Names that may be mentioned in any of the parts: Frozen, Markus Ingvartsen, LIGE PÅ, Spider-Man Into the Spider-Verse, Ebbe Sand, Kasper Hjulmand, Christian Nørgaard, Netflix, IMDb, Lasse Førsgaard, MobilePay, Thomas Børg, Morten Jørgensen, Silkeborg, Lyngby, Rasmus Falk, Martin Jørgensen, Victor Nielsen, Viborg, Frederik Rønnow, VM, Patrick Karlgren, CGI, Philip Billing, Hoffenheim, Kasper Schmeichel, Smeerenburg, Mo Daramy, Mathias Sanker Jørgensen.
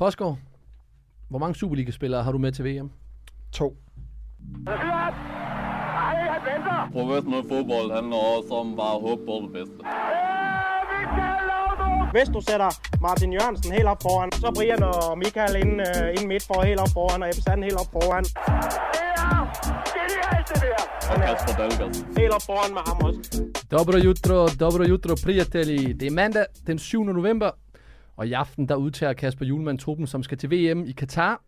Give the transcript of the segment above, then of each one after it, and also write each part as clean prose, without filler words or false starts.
Forskov, hvor mange Superliga-spillere har du med til VM? 2. Professionel fodbold handler også om bare at håbe på det bedste. Hvis du sætter Martin Jørgensen helt op foran, så Brian og Michael inden midt for helt op foran, og Ebsen helt op foran. Det er genialt, det der! Og Kasper Dalgaard. Helt op foran med ham også. Dobro jutro, prijatelji. Det er mandag den 7. november, og i aften der udtager Kasper Hjulmand truppen, som skal til VM i Qatar,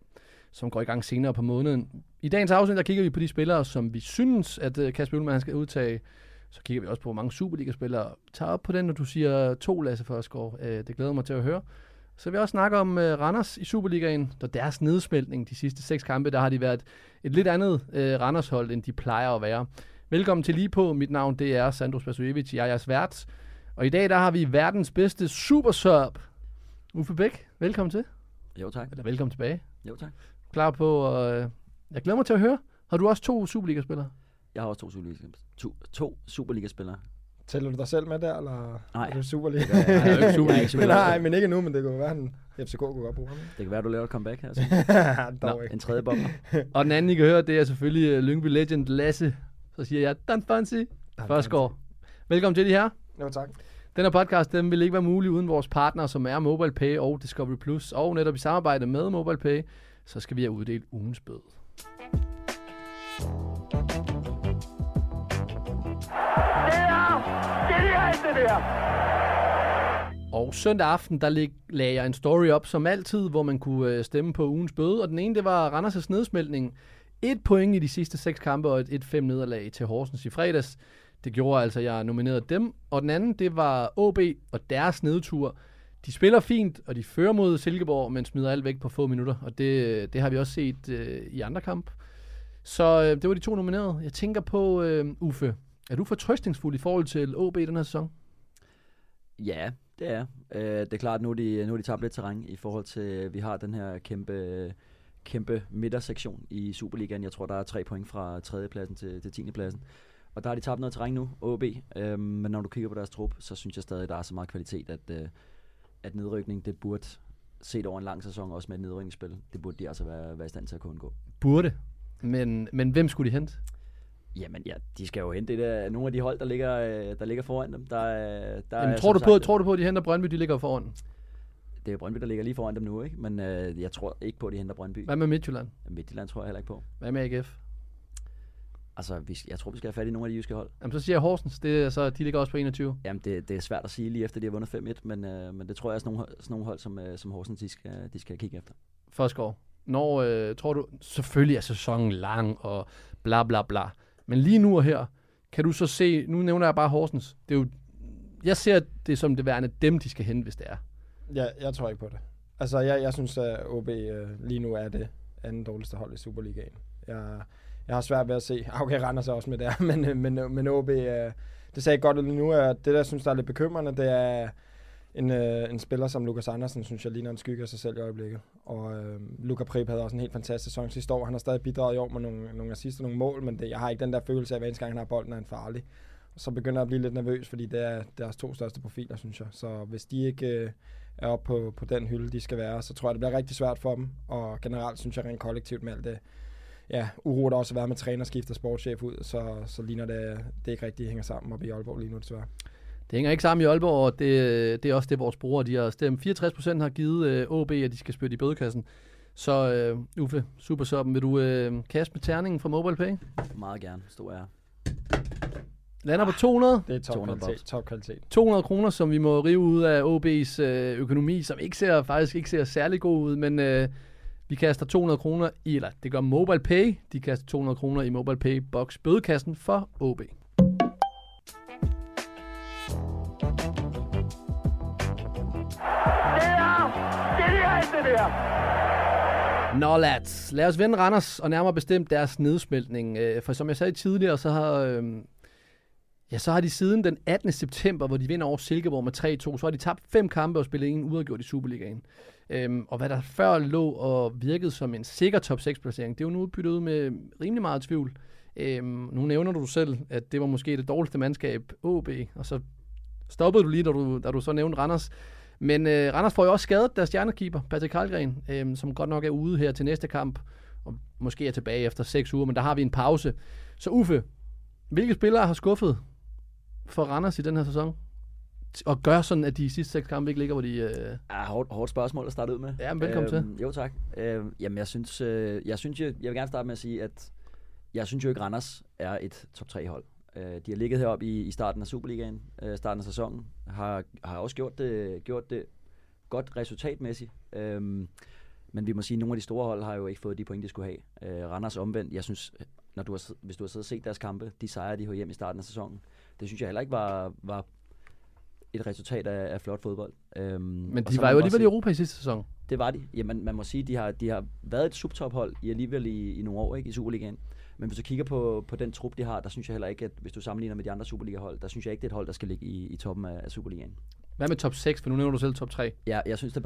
som går i gang senere på måneden. I dagens afsnit, der kigger vi på de spillere, som vi synes, at Kasper Hjulmand skal udtage. Så kigger vi også på, hvor mange Superliga-spillere tager op på den, når du siger 2, Lasse Førsgaard. Det glæder mig til at høre. Så vil jeg også snakke om Randers i Superligaen, der deres nedsmeltning de sidste 6 kampe, der har de været et lidt andet Randers-hold, end de plejer at være. Velkommen til lige på. Mit navn, det er Sandro Spasojevic. Jeg er jeres vært. Og i dag, der har vi verdens bedste supersub, Uffe Bæk. Velkommen til. Jo, tak. Eller velkommen tilbage. Jo, tak. Klar på, jeg glæder mig til at høre. Har du også 2 Superliga-spillere? Jeg har også 2 Superliga-spillere. 2 Superliga-spillere. Tæller du dig selv med der, eller? Nej. Er du Superliga? Jeg er ikke Superliga. Nej, men ikke nu, men det kunne være, at FCK kunne godt bruge ham. Det kan være, du laver et comeback her. Altså. Nå, en tredje bomber. Og den anden, I kan høre, det er selvfølgelig Lyngby Legend Lasse. Så siger jeg, Dan Fancy, Førsgaard. Velkommen til de her. Jo, tak. Den her podcast, den vil ikke være mulig uden vores partner, som er MobilePay og Discovery+. Og netop i samarbejde med MobilePay, så skal vi have uddelt ugens bøde. Og søndag aften, der lagde jeg en story op som altid, hvor man kunne stemme på ugens bøde. Og den ene, det var Randers' nedsmeltning. 1 point i de sidste 6 kampe og et 1-5 nederlag til Horsens i fredags. Det gjorde altså, jeg nominerede dem. Og den anden, det var OB og deres nedtur. De spiller fint, og de fører mod Silkeborg, men smider alt væk på få minutter. Og det har vi også set i andre kamp. Så det var de 2 nominerede. Jeg tænker på Uffe. Er du fortrøstningsfuld i forhold til OB den her sæson? Ja, det er. Det er klart, at nu er de tabt lidt terræn i forhold til, at vi har den her kæmpe midtersektion i Superligaen. Jeg tror, der er 3 point fra 3. pladsen til 10. pladsen. Og der har de tabt noget terræn nu, OB. Men når du kigger på deres trup, så synes jeg stadig, at der er så meget kvalitet, at nedrykning, det burde, set over en lang sæson, også med et nedrykningsspil, det burde de altså være i stand til at kunne undgå. Burde? Men hvem skulle de hente? Jamen ja, de skal jo hente det der, nogle af de hold, der ligger foran dem. Jamen, tror du på, at de henter Brøndby, de ligger foran? Det er Brøndby, der ligger lige foran dem nu, ikke? Men jeg tror ikke på, at de henter Brøndby. Hvad med Midtjylland? Midtjylland tror jeg heller ikke på. Hvad med AGF? Altså, jeg tror, vi skal have fat i nogle af de jyske hold. Jamen, så siger jeg Horsens, de ligger også på 21. Jamen, det er svært at sige lige efter, de har vundet 5-1, men det tror jeg er sådan nogle hold, som Horsens, de skal kigge efter. Førstgaard, når tror du, selvfølgelig er sæsonen lang og bla bla bla, men lige nu og her, kan du så se, nu nævner jeg bare Horsens, det er jo, jeg ser det som det værende dem, de skal hente, hvis det er. Ja, jeg tror ikke på det. Altså, jeg synes, at OB lige nu er det andet dårligste hold i Superligaen. Jeg har svært ved at se, okay, Randers er også med der, men OB, det sagde godt lige nu, at det der, synes der er lidt bekymrende, det er en spiller som Lukas Andersen, synes jeg ligner en skygge af sig selv i øjeblikket. Og Luka Prip havde også en helt fantastisk sæson sidste år. Han har stadig bidraget i år med nogle assist og nogle mål, men jeg har ikke den der følelse af, at hver eneste gang han har bolden, er han farlig. Og så begynder jeg at blive lidt nervøs, fordi det er deres 2 største profiler, synes jeg. Så hvis de ikke er oppe på den hylde, de skal være, så tror jeg, det bliver rigtig svært for dem. Og generelt synes jeg rent kollektivt med alt det, ja, uro der også har været med trænerskift og sportschef ud, så ligner det ikke rigtig hænger sammen oppe i Aalborg lige nu, desværre. Det hænger ikke sammen i Aalborg, og det er også det, vores brugere de har stemt. 64% har givet OB, at de skal spytte i bødekassen. Så Uffe, supersuppen, vil du kaste med terningen fra MobilePay? Meget gerne, stor ære. Lander på 200. Det er top kvalitet. 200 kroner, som vi må rive ud af OB's økonomi, som faktisk ikke ser særlig god ud, men vi kaster 200 kroner i, eller det gør MobilePay. De kaster 200 kroner i MobilePay Box bødekassen for OB. Nå lads, lad os vende Randers og nærmere bestemt deres nedsmeltning. For som jeg sagde tidligere, så har de siden den 18. september, hvor de vinder over Silkeborg med 3-2, så har de tabt 5 kampe og spillet 1 uafgjort i Superligaen. Og hvad der før lå og virkede som en sikker top 6-placering, det er jo nu byttet ud med rimelig meget tvivl. Nu nævner du selv, at det var måske det dårligste mandskab, OB, og så stoppede du lige, da du så nævnte Randers. Men Randers får jo også skadet deres stjernekeeper, Patrick Karlgren, som godt nok er ude her til næste kamp, og måske er tilbage efter 6 uger, men der har vi en pause. Så Uffe, hvilke spillere har skuffet for Randers i den her sæson? Og gør sådan, at de sidste 6 kampe ikke ligger, hvor de... Hårdt spørgsmål at starte ud med. Ja, men velkommen til. Jo, tak. Jamen, jeg vil gerne starte med at sige, at jeg synes jo ikke, Randers er et top 3-hold. De har ligget heroppe i starten af Superligaen, starten af sæsonen, har også gjort det godt resultatmæssigt. Men vi må sige, at nogle af de store hold har jo ikke fået de point, de skulle have. Randers omvendt, jeg synes, hvis du har siddet og set deres kampe, de sejrer de hjem i starten af sæsonen. Det synes jeg heller ikke var et resultat af flot fodbold. Men de var jo alligevel i Europa i sidste sæson. Det var de. Jamen, man må sige, at de har været et subtophold alligevel i nogle år, ikke? I Superligaen. Men hvis du kigger på den trup, de har, der synes jeg heller ikke, at hvis du sammenligner med de andre Superliga-hold, der synes jeg ikke, det er et hold, der skal ligge i toppen af Superligaen. Hvad med top 6? For nu nævner du selv top 3. Ja, jeg synes, det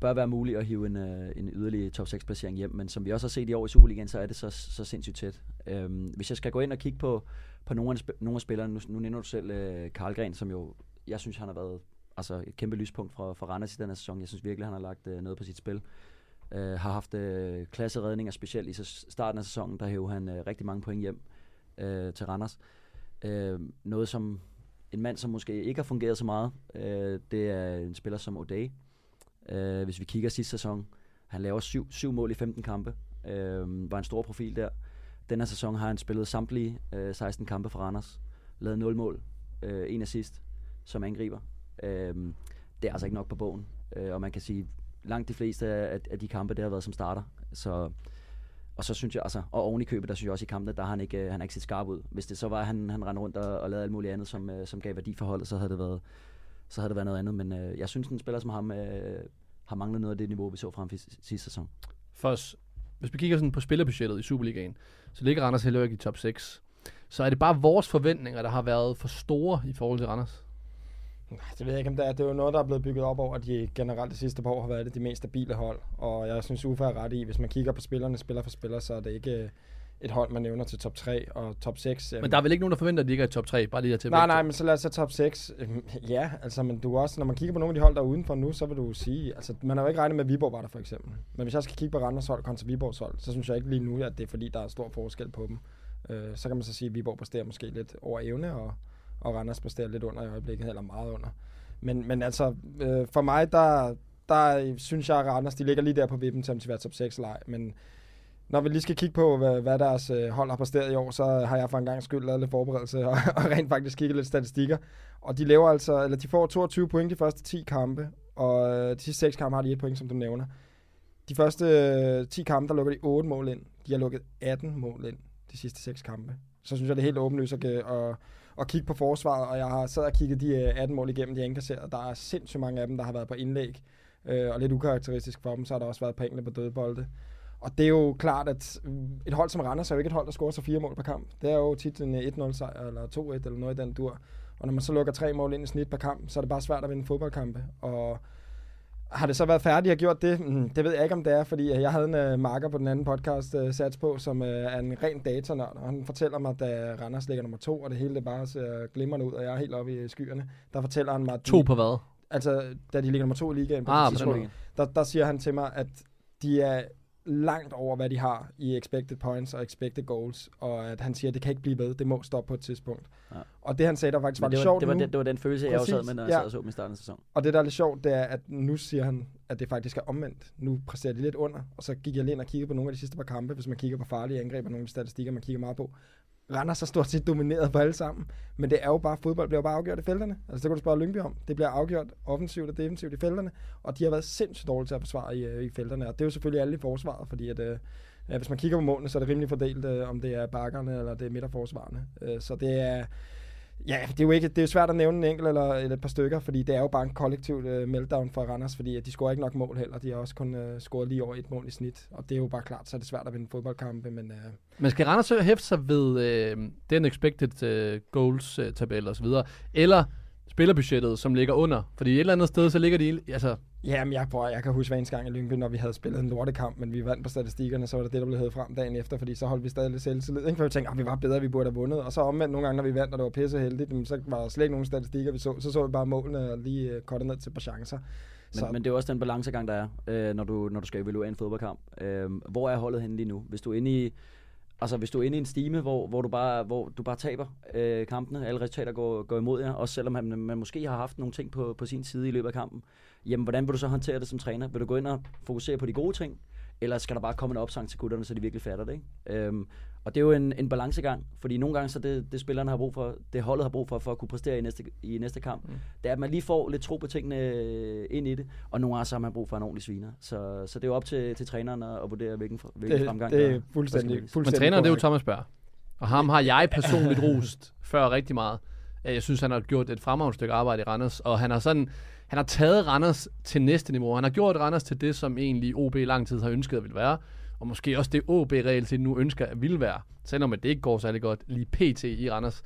bør være muligt at hive en yderlig top 6-placering hjem, men som vi også har set i år i Superligaen, så er det så sindssygt tæt. Hvis jeg skal gå ind og kigge på nogle af spillerne, nu nævner du selv Karlgren, som jo, jeg synes, han har været et kæmpe lyspunkt fra Randers i den her sæson. Jeg synes virkelig, han har lagt noget på sit spil. Har haft klasseredninger, specielt i starten af sæsonen, der hævde han rigtig mange point hjem til Randers. Noget som en mand, som måske ikke har fungeret så meget, det er en spiller som OB. Hvis vi kigger sidste sæson, han laver 7 mål i 15 kampe. Var en stor profil der. Den her sæson har han spillet samtlige 16 kampe for Randers. Lavet 0 mål, 1 assist som angriber. Det er altså ikke nok på bogen, og man kan sige, langt de fleste af de kampe, der har været som starter. Så, og så synes jeg, og oven i købet, der synes jeg også i kampene, der har han ikke set skarp ud. Hvis det så var, at han rendte rundt og lavede alt muligt andet, som gav værdi for holdet, så havde det været noget andet. Men jeg synes, en spiller som ham har manglet noget af det niveau, vi så frem sidste sæson. Først, hvis vi kigger sådan på spillerbudgettet i Superligaen, så ligger Randers heller ikke i top 6. Så er det bare vores forventninger, der har været for store i forhold til Randers? Det ved jeg ikke, om det er. Det er jo noget, der er blevet bygget op over, at de generelt de sidste par år har været det de mest stabile hold. Og jeg synes, Uffe er ret i, hvis man kigger på spillerne, spiller for spiller, så er det ikke et hold, man nævner til top 3 og top 6. Men der er vel ikke nogen, der forventer, at de ikke er i top 3? Bare lige her til nej, men så lad os tage top 6. Ja, altså, men du også, når man kigger på nogle af de hold, der er udenfor nu, så vil du sige, altså, man har jo ikke regnet med, Viborg var der for eksempel. Men hvis jeg skal kigge på Randers hold kontra Viborgs hold, så synes jeg ikke lige nu, at det er fordi, der er stor forskel på dem. Så kan man så sige, at Viborg præsterer måske lidt over evne, og Randers præsterer lidt under i øjeblikket, eller meget under. Men altså, for mig, der synes jeg, at Randers, de ligger lige der på vippen til at være top 6-leg. Men når vi lige skal kigge på, hvad deres hold har præsteret i år, så har jeg for en gang skyld lavet lidt forberedelse og rent faktisk kigget lidt statistikker. Og de laver de får 22 point de første 10 kampe, og de sidste 6 kampe har de 1 point, som du nævner. De første 10 kampe, der lukker de 8 mål ind. De har lukket 18 mål ind de sidste 6 kampe. Så synes jeg, det er helt åbenlyst at kigge på forsvaret, og jeg har siddet og kigget de 18 mål igennem, de har indkasseret. Der er sindssygt mange af dem, der har været på indlæg, og lidt ukarakteristisk for dem, så har der også været pengene på dødbolde. Og det er jo klart, at et hold som Randers er jo ikke et hold, der scorer så 4 mål per kamp. Det er jo tit en 1-0-sejr eller 2-1 eller noget i den dur. Og når man så lukker 3 mål ind i snit per kamp, så er det bare svært at vinde fodboldkampe. Og har det så været færdigt at gjort det? Det ved jeg ikke, om det er, fordi jeg havde en marker på den anden podcast sats på, som er en ren datanørd, og han fortæller mig, at Randers ligger nummer 2, og det hele det bare ser glimrende ud, og jeg er helt oppe i skyerne. Der fortæller han mig... 2 på hvad? Altså, da de ligger nummer 2 i ligaen, der siger han til mig, at de er langt over, hvad de har i expected points og expected goals, og at han siger, at det kan ikke blive ved, det må stoppe på et tidspunkt. Ja. Og det han sagde, der faktisk var lidt sjovt nu... Det var den følelse, præcis, jeg også sad med, når jeg sad og så dem i starten af sæsonen. Og det, der er lidt sjovt, det er, at nu siger han, at det faktisk er omvendt. Nu præsterer de lidt under, og så gik jeg ind og kiggede på nogle af de sidste par kampe, hvis man kigger på farlige angreb og nogle af de statistikker, man kigger meget på. Randers så stort set domineret på alle sammen, men det er jo bare, fodbold bliver jo bare afgjort i felterne. Altså, det kan du spørge Lyngby om. Det bliver afgjort offensivt og defensivt i felterne, og de har været sindssygt dårlige til at forsvare i felterne. Og det er jo selvfølgelig alle i forsvaret, fordi at, hvis man kigger på målene, så er det rimelig fordelt, om det er bakkerne eller det er midterforsvarerne. Så det er... Ja, det er jo svært at nævne en enkelt eller et par stykker, fordi det er jo bare en kollektiv meltdown for Randers, fordi de scorer ikke nok mål heller. De har også kun scoret lige over 1 mål i snit, og det er jo bare klart, så er det svært at vinde fodboldkampe. Men skal Randers hæfte sig ved den expected goals-tabel og så videre, eller spillerbudgettet, som ligger under? Fordi et eller andet sted, så ligger de... Jamen, jeg kan huske hver eneste gang i Lyngby, når vi havde spillet en lortekamp, men vi vandt på statistikkerne, så var det det, der blev hævet frem dagen efter, fordi så holdt vi stadig lidt selvtillid, ikke? For vi tænkte, vi var bedre, vi burde have vundet. Og så omvendt nogle gange, når vi vandt, og det var pisseheldigt, så var der slet ikke nogen statistikker, vi så. Så vi bare målene og lige kortet ned til et par chancer. Men det er også den balancegang, der er, når du skal evaluere en fodboldkamp. Hvor er holdet henne lige nu? Hvis du er inde i, altså, hvis du er inde i en stime, hvor du bare taber kampene, alle resultater går imod jer, også selvom man måske har haft nogle ting på sin side i løbet af kampen, jamen hvordan vil du så håndtere det som træner? Vil du gå ind og fokusere på de gode ting, eller skal der bare komme en opsang til gutterne, så de virkelig fatter det, ikke? Og det er jo en balancegang, fordi nogle gange så det spillerne har brug for, det holdet har brug for at kunne præstere i næste kamp, det er, at man lige får lidt tro på tingene ind i det, og nogle gange så har man brug for en ordentlig sviner. Så det er jo op til træneren at vurdere, hvilken fremgang det er. Det er fuldstændig. Men træneren, det er jo Thomas Børg, og ham har jeg personligt rost før rigtig meget. Jeg synes, han har gjort et fremragende stykke arbejde i Randers, og han har taget Randers til næste niveau. Han har gjort Randers til det, som egentlig OB lang tid har ønsket at ville være, og måske også det OB reelt set nu ønsker at ville være, selvom det ikke går særlig godt lige pt i Randers.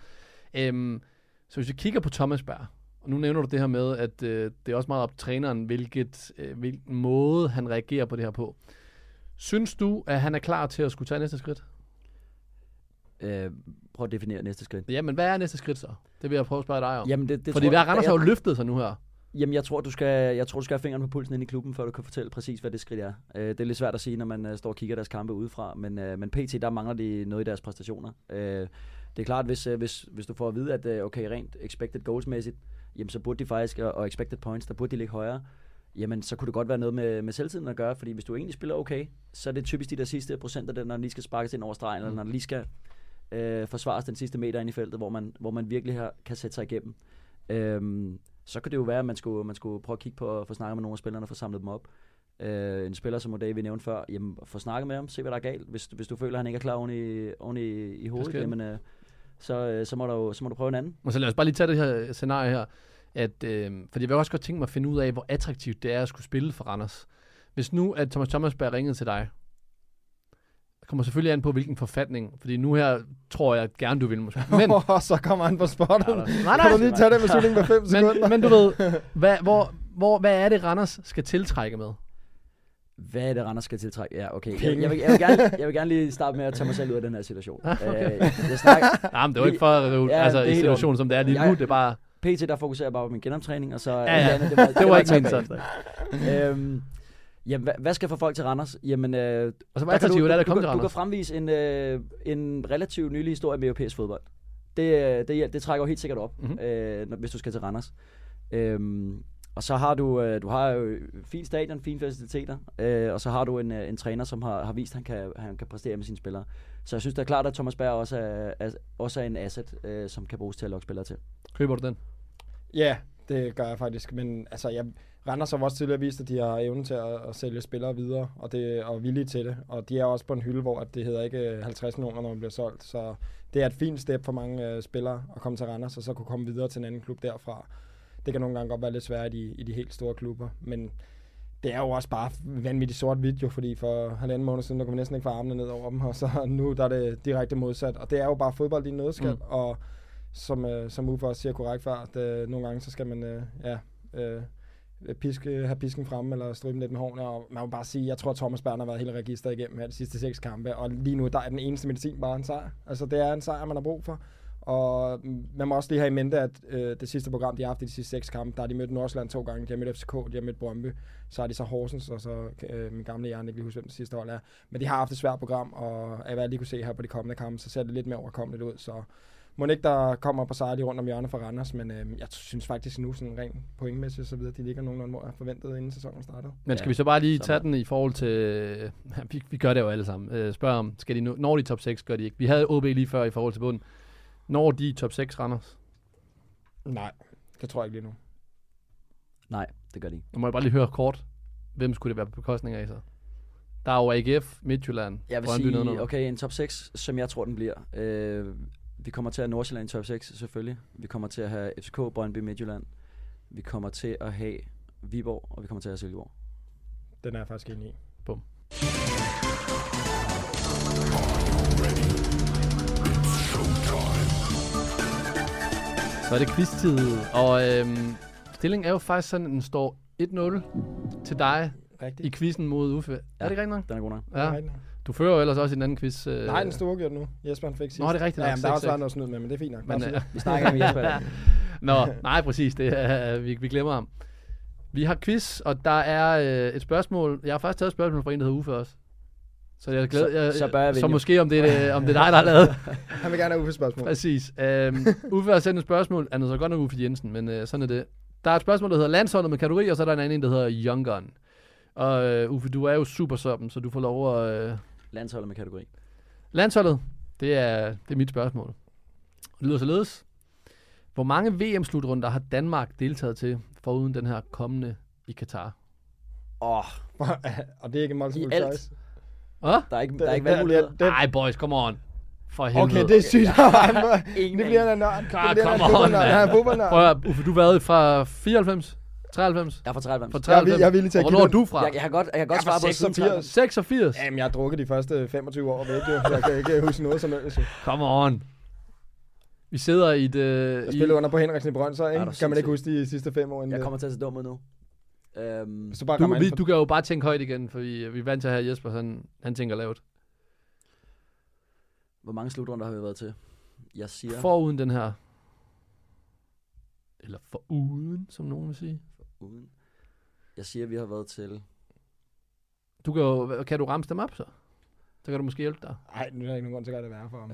Så hvis vi kigger på Thomas Børg, og nu nævner du det her med, at det er også meget op til træneren, hvilken måde han reagerer på det her på. Synes du, at han er klar til at skulle tage næste skridt? Prøv at definere næste skridt. Jamen, hvad er næste skridt så? Det vil jeg prøve at spørge dig om. Jamen, det fordi hver Randers har jo løftet sig nu her. Jamen, jeg tror, du skal have fingeren på pulsen inde i klubben, før du kan fortælle præcis, hvad det skridt er. Det er lidt svært at sige, når man står og kigger deres kampe udefra, men PT, der mangler de noget i deres præstationer. Det er klart, hvis du får at vide, at okay, rent expected goals-mæssigt, jamen, så burde de faktisk, og expected points, der burde de ligge højere. Jamen, så kunne det godt være noget med selvtiden at gøre, fordi hvis du egentlig spiller okay, så er det typisk de der sidste procenter, når den lige skal sparkes ind over stregen, eller når den lige skal forsvares den sidste meter ind i feltet, hvor man virkelig kan sætte sig igennem. Så kan det jo være, at man skulle prøve at kigge på at få snakket med nogle af spillerne og få samlet dem op. En spiller som O'Day, vi nævnte før, jamen, få snakket med ham, se hvad der er galt. Hvis du føler, at han ikke er klar oven i hovedet, jamen, så må du prøve en anden. Og så lad os bare lige tage det her scenarie her, at, fordi jeg vil også godt tænke mig at finde ud af, hvor attraktivt det er at skulle spille for Randers. Hvis nu, at Thomas Berg ringede til dig, kommer selvfølgelig an på, hvilken forfatning. Fordi nu her tror jeg gerne, du vil måske. Men så kommer han på spotten. Nej. Kan du lige tage den beslutning på 5 sekunder? Men du ved, hvad er det, Randers skal tiltrække med? Hvad er det, Randers skal tiltrække? Ja, okay. Jeg vil gerne lige starte med at tage mig selv ud af den her situation. Okay. Nej, men det var ikke for at rive i situationen, som det er lige nu. Det er bare... PT, der fokuserer bare på min genoptræning, og så... Ja. Andet, det var ikke min sådan. Jamen, hvad skal få folk til Randers? Jamen, og så var du kan fremvise en relativt nylig historie med europæisk fodbold. Det trækker jo helt sikkert op, hvis du skal til Randers. Og så har du har jo fin stadion, fine faciliteter, og så har du en træner, som har vist, at han kan præstere med sine spillere. Så jeg synes, det er klart, at Thomas Berg også er en asset, som kan bruges til at lokke spillere til. Køber du den? Ja, det gør jeg faktisk, men altså... Randers har også tidligere vist, at de har evnen til at sælge spillere videre, og villige til det. Og de er også på en hylde, hvor det hedder ikke 50 millioner, når man bliver solgt. Så det er et fint step for mange spillere at komme til Randers, og så kunne komme videre til en anden klub derfra. Det kan nogle gange godt være lidt svært i de helt store klubber, men det er jo også bare vanvittigt sort-hvidt, jo, fordi for halvanden måned siden, der kunne man næsten ikke få armene ned over dem, og så nu der er det direkte modsat. Og det er jo bare fodbold i en nødskal, og som Uffe også siger korrekt før, at nogle gange så skal man... have pisken frem eller strybe lidt med hårene, og man må bare sige, jeg tror, at Thomas Børg har været hele registeret igennem her de sidste 6 kampe, og lige nu der er den eneste medicin bare en sejr. Altså, det er en sejr, man har brug for, og man må også lige have i mente, at det sidste program, de har haft i de sidste 6 kampe, der har de mødt Nordsjælland 2 gange, de har mødt FCK, de har mødt Brøndby, så har de så Horsens, og så min gamle hjerne, ikke lige huske, hvem det sidste hold er, men de har haft et svært program, og af hvad jeg lige kunne se her på de kommende kampe, så ser det lidt mere overkommeligt ud, så må ikke, der kommer på sejre lige rundt om hjørnet for Randers, men jeg synes faktisk nu, sådan rent pointmæssigt og så videre, de ligger nogenlunde, hvor jeg forventede, inden sæsonen startede. Men skal vi så bare lige tage den i forhold til... Ja, vi gør det jo alle sammen. Spørg om, skal de når de top 6, gør de ikke. Vi havde OB lige før i forhold til bunden. Når de top 6, Randers? Nej, det tror jeg ikke lige nu. Nej, det gør de ikke. Nu må jeg bare lige høre kort. Hvem skulle det være på bekostning af så? Der er jo AGF, Midtjylland, Brøndby. Jeg vil sige, noget. Okay, en top 6, som jeg tror, den bliver... Vi kommer til at have Nordsjælland i top 6, selvfølgelig. Vi kommer til at have FCK, Brøndby, Midtjylland. Vi kommer til at have Viborg, og vi kommer til at have Silkeborg. Den er jeg faktisk enig i. Bum. Så er det quiz-tid, og stillingen er jo faktisk sådan, den står 1-0 til dig i quizzen mod Uffe. Ja, er det ikke rigtigt nok? Den er god nok. Ja. Du fører jo ellers også i den anden quiz. Nej, den store gjorde nu. Jesper fik sidst. Nå, det er rigtigt nok. Ja, men der er også været noget snyd med, men det er fint nok. Men, vi snakker om Jesper. Nå, nej, præcis. Det, vi glemmer ham. Vi har quiz, og der er et spørgsmål. Jeg har faktisk taget et spørgsmål fra en, der hedder Uffe også. Så jeg er glad. Så måske om det, om det er dig, der har lavet. Han vil gerne have Uffes spørgsmål. Præcis. Uffe har sendt et spørgsmål. Han er så godt nok Uffe Jensen, men sådan er det. Der er et spørgsmål, der hedder landsholdet med kategori, og så er der en anden, der hedder Young Gun. Og Uffe, du er jo supersoppen, så du får lov at... Landsholdet med kategori. Landsholdet, det er mit spørgsmål. Det lyder således. Hvor mange VM-slutrunder har Danmark deltaget til, foruden den her kommende i Qatar? Og det er ikke multiple choice. Der er ikke valgmuligheder. Nej, boys, come on. For helvede. Okay, det er sygt. Det bliver en nørd. Come on, man. Prøv at høre, Uffe, du været fra 94? 93? Jeg er fra 93. Jeg er villig til at give det. Hvor er du fra? Jeg kan godt svare på 86. 86? Jamen, jeg har drukket de første 25 år væk. Jeg kan ikke huske noget som helst. Come on. Vi sidder i et... Jeg spillede under på Henriksen i Brøndshøj, ikke? Kan man ikke huske de sidste 5 år? Jeg kommer til at se dum ud nu. Du kan jo bare tænke højt igen, for vi er vant til at have Jesper, han tænker lavt. Hvor mange slutrunder har vi været til? Jeg siger... Foruden den her. Eller foruden, som nogen vil sige. Foruden. Jeg siger, vi har været til... Kan du ramse dem op, så? Så kan du måske hjælpe dig. Nej, nu er der ikke nogen grund til at gøre det værre for ham.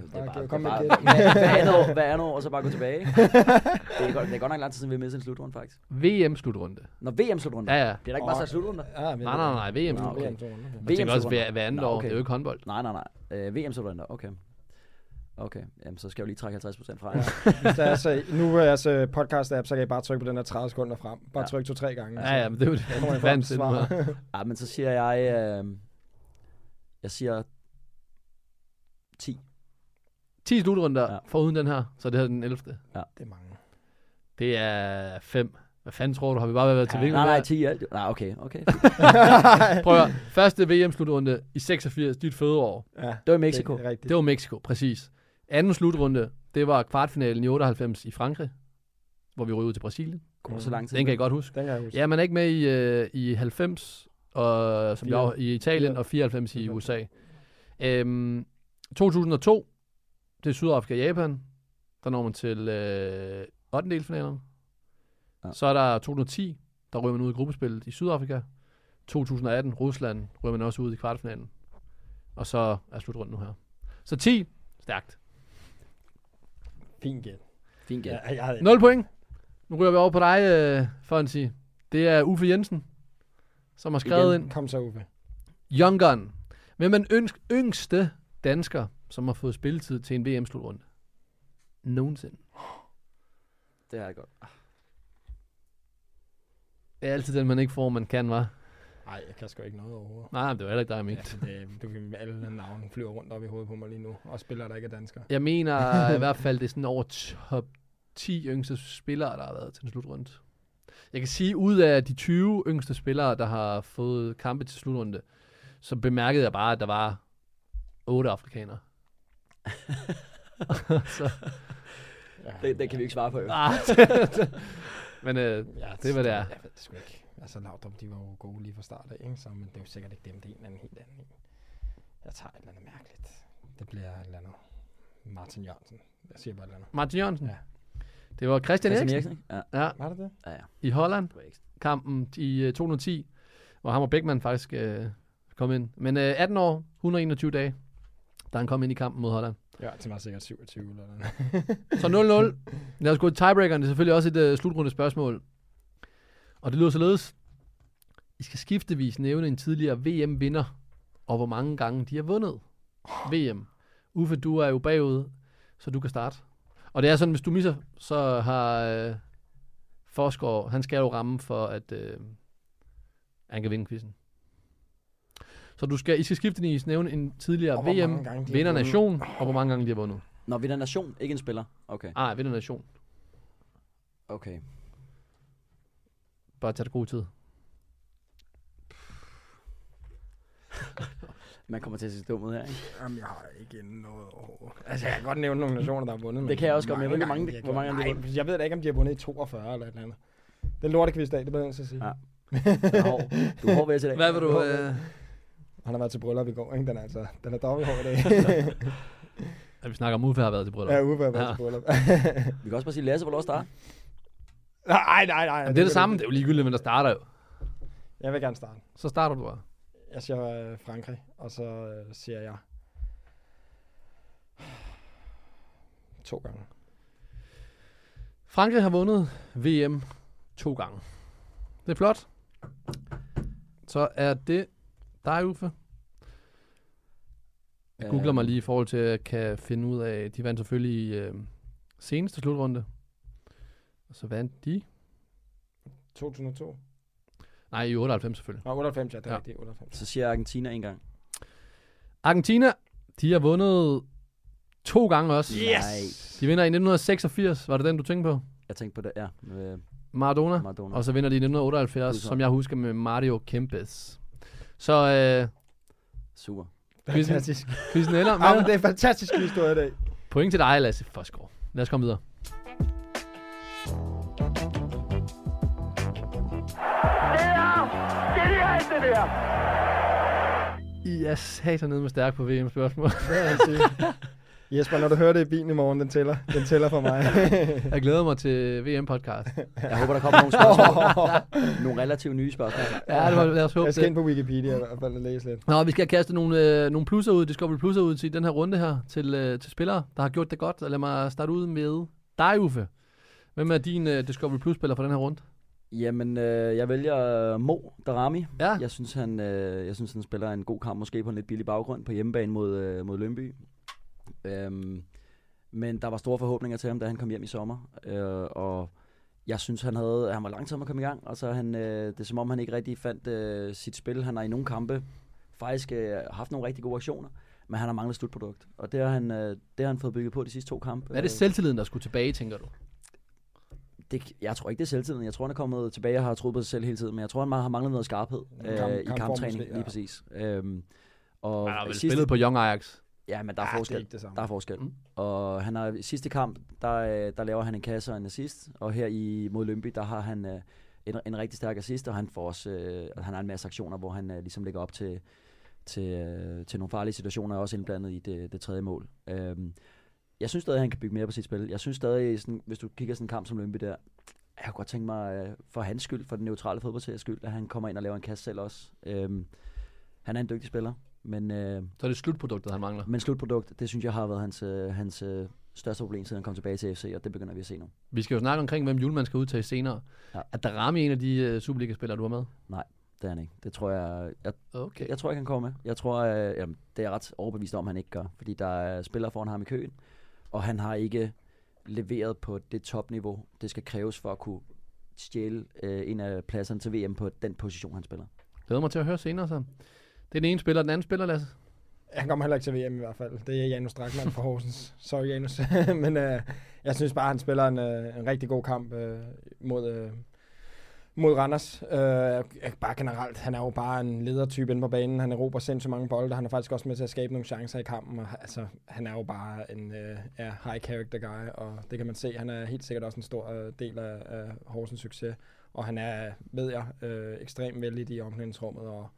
Hvad er noget, og så bare gå tilbage? Det er godt nok lang tid siden, vi har mistet en slutrunde, faktisk. VM-slutrunde. Nå, VM-slutrunde? Ja. Bliver der ikke bare så slutrunde? Nej, VM-slutrunde. Okay. Jeg tænker også, hver andet år, det er jo ikke håndbold. Nej. VM-slutrunde, okay. Okay, jamen, så skal jeg jo lige trække 50% fra. Ja. Altså, nu er jeres podcast-app, så kan I bare trykke på den der 30 sekunder frem. Bare trykke 2-3 gange. Ja, men det er jo det vandt. Ja, men så siger jeg... Jeg siger... 10. 10 slutrunder foruden den her, så det her er den 11. Ja. Det er mange. Det er 5. Hvad fanden tror du? Har vi bare været til VM? Nej, 10 i alt. Nej, okay. Prøv at høre. Første VM-slutrunde i 86, dit fødeår. Ja, det var i Mexico. Det var Mexico, præcis. Anden slutrunde, det var kvartfinalen i 98 i Frankrig, hvor vi røg ud til Brasilien. Så lang tid. Den kan jeg godt huske. Ja, man er ikke med i 90, og som jeg i Italien, og 94 i USA. 2002, det er Sydafrika og Japan. Der når man til 8-delsfinalerne. Ja. Så er der 2010, der ryger man ud i gruppespillet i Sydafrika. 2018, Rusland, ryger man også ud i kvartfinalen. Og så er slutrunden nu her. Så 10, stærkt. Fint gæt. Ja, 0 point. Nu ryger vi over på dig, Fonsi. Det er Uffe Jensen, som har skrevet ind. Kom så, Uffe. Young Gun. Hvem er den yngste dansker, som har fået spilletid til en VM-slutrunde nogensinde? Det er godt. Det er altid den, man ikke får, man kan, hva'? Nej, jeg kan sgu ikke noget overhovedet. Nej, det var heller ikke dig, jeg mente. Ja, du kan alle navne flyver rundt op i hovedet på mig lige nu, og spillere, der ikke er danskere. Jeg mener i hvert fald, det er sådan over top 10 yngste spillere, der har været til en slutrunde. Jeg kan sige, ud af de 20 yngste spillere, der har fået kampe til slutrunde, så bemærkede jeg bare, at der var 8 afrikanere. Så. Ja, det kan vi ikke svare på, jo. Men det var det er. Jeg ved det sgu ikke. Altså, Laudrup, de var jo gode lige fra start af, ikke? Så, men det er jo sikkert ikke dem, det er en eller anden helt anden. Jeg tager et eller andet mærkeligt. Det bliver et eller andet. Martin Jørgensen. Jeg siger bare et eller andet. Martin Jørgensen? Ja. Det var Christian Eriksen. Ja. Var det? Ja. I Holland. Kampen i 2010, hvor ham og Beckmann faktisk... kom ind. Men 18 år, 121 dage, da han kom ind i kampen mod Holland. Ja, til mig sikkert 27 eller noget. Så 0-0. Lad os gå til tiebreakeren. Det er selvfølgelig også et slutrunde spørgsmål. Og det lyder således. I skal skiftevis nævne en tidligere VM-vinder, og hvor mange gange de har vundet VM. Uffe, du er jo bagud, så du kan starte. Og det er sådan, hvis du misser, så har Forsgaard, han skal jo ramme for, at han kan vinde quizzen. Så I skal skiftevis nævne en tidligere VM-vindernation, og hvor mange gange de har vundet. Nå, vindernation, ikke en spiller. Okay. Nej, vindernation. Okay. Bare tag det god tid. Man kommer til at se dum ud her, ikke? Jamen, jeg har ikke noget over. Altså, jeg kan godt nævne nogle nationer, der har vundet. Det kan jeg også godt, men jeg ved ikke, hvor mange gange de har vundet. Jeg ved da ikke, om de har vundet i 42 eller et eller andet. Den lortekvist af, det bliver jeg til at sige. Ja. Du er hård ved at se det. Hvad vil du... Han har været til bryllup i går, ikke? Den er dårlig hård i dag. Vi snakker om, Uffe har været til bryllup. Ja, Uffe har været til bryllup. Vi kan også bare sige, Lasse, hvor lov at starte? Nej. Men det er det samme. Det er jo ligegyldigt, men der starter jo. Jeg vil gerne starte. Så starter du bare. Jeg siger Frankrig, og så siger jeg 2 gange. Frankrig har vundet VM 2 gange. Det er flot. Så er det dig, Uffe. Jeg googler mig lige i forhold til, at jeg kan finde ud af, de vandt selvfølgelig i seneste slutrunde. Og så vandt de... 2002? Nej, i 98 selvfølgelig. Nå, 98, ja, det er rigtigt. 98. Så siger Argentina 1 gang. Argentina, de har vundet 2 gange også. Yes! De vinder i 1986, var det den, du tænkte på? Jeg tænkte på det, ja. Maradona. Og så vinder de i 1978, som jeg husker med Mario Kempes. Så... Super. Fantastisk. Quizzen ender med... det er en fantastisk historie i dag. Point til dig, Lasse Forsgaard. Lad os komme videre. Det er det her. I er satanede med stærk på VM-spørgsmål. Jesper, når du hører det i bilen i morgen, den tæller for mig. Jeg glæder mig til VM-podcast. Jeg håber, der kommer nogle spørgsmål. Nogle relativt nye spørgsmål. Ja, det var, lad os håbe. Jeg skal ind på Wikipedia og bare læse lidt. Nå, vi skal kaste nogle plusser ud. Det skal vi plusser ud til den her runde her til spillere, der har gjort det godt. Og lad mig starte ud med dig, Uffe. Hvem er din Discovery Plus-spiller for den her runde? Jamen, jeg vælger Mo Daramy. Ja. Jeg synes, han spiller en god kamp, måske på en lidt billig baggrund, på hjemmebane mod Lyngby. Men der var store forhåbninger til ham, da han kom hjem i sommer. Og jeg synes, han var lang tid om at komme i gang, og så det er som om, han ikke rigtig fandt sit spil. Han har i nogle kampe faktisk haft nogle rigtig gode aktioner, men han har manglet slutprodukt. Og det har han fået bygget på de sidste 2 kampe. Er det selvtilliden, der skulle tilbage, tænker du? Jeg tror ikke, det er selvtiden. Jeg tror, han er kommet tilbage og har troet på sig selv hele tiden. Men jeg tror, han har manglet noget skarphed i kamptræning. Måske, ja. Lige præcis. Og han har vel spillet på Young Ajax. Ja, men der er forskel. Der er forskel. Mm. Og han har i sidste kamp, der laver han en kasse og en assist. Og her mod Lyngby, der har han en rigtig stærk assist. Og han får også han har en masse aktioner, hvor han ligesom lægger op til nogle farlige situationer. Og også indblandet i det tredje mål. Jeg synes stadig, at han kan bygge mere på sit spil. Jeg synes stadig, sådan, hvis du kigger sådan en kamp som Lyngby der, jeg kunne godt tænke mig, for hans skyld, for den neutrale fodboldseries skyld, at han kommer ind og laver en kasse selv også. Han er en dygtig spiller. Men, så er det slutproduktet, han mangler? Men slutproduktet, det synes jeg har været hans største problem, siden han kom tilbage til FC, og det begynder vi at se nu. Vi skal jo snakke omkring, hvem Hjulmand skal udtage senere. Ja. Er Daramy en af de Superliga-spillere, du har med? Nej, det er han ikke. Det tror jeg okay. Jeg tror ikke, han kommer med. Jeg tror, det er jeg ret overbevist om, han ikke gør. Fordi der er spillere foran ham i køen, og han har ikke leveret på det topniveau, det skal kræves for at kunne stjæle en af pladserne til VM på den position, han spiller. Glæder mig til at høre senere så. Det er den ene spiller, den anden spiller, Lasse? Han kommer heller ikke til VM i hvert fald. Det er Janus Drachmann fra Horsens. Sorry, Janus. Men jeg synes bare, han spiller en rigtig god kamp mod Randers. Bare generelt. Han er jo bare en ledertype inde på banen. Han erobrer sindssygt mange bolde. Han er faktisk også med til at skabe nogle chancer i kampen. Og, altså, han er jo bare en high character guy. Og det kan man se. Han er helt sikkert også en stor del af Horsens succes. Og han er, ved jeg, ekstremt vældig i omklædningsrummet. Og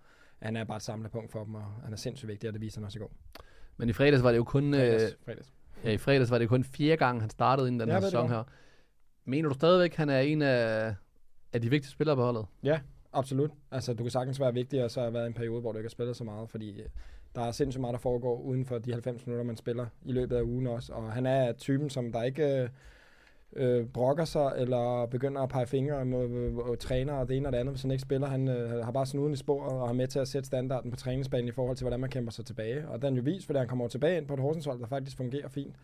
han er bare et samlepunkt for dem. Og han er sindssygt vigtig, og det viser han også i går. Men i fredags var det jo kun... Fredags. Ja, i fredags var det kun 4. gang, han startede inden den her sæson her. Mener du stadigvæk, han er en af de vigtigste spillere på holdet? Ja, absolut. Altså, du kan sagtens være vigtig, og så har været en periode, hvor du ikke har spillet så meget, fordi der er sindssygt meget, der foregår uden for de 90 minutter, man spiller i løbet af ugen også. Og han er typen, som der ikke brokker sig, eller begynder at pege fingre mod trænere og det ene og det andet, hvis han ikke spiller. Han har bare snuden i sporet og har med til at sætte standarden på træningsbanen i forhold til, hvordan man kæmper sig tilbage. Og den er jo vis, fordi han kommer tilbage ind på et Horsenshold, der faktisk fungerer fint.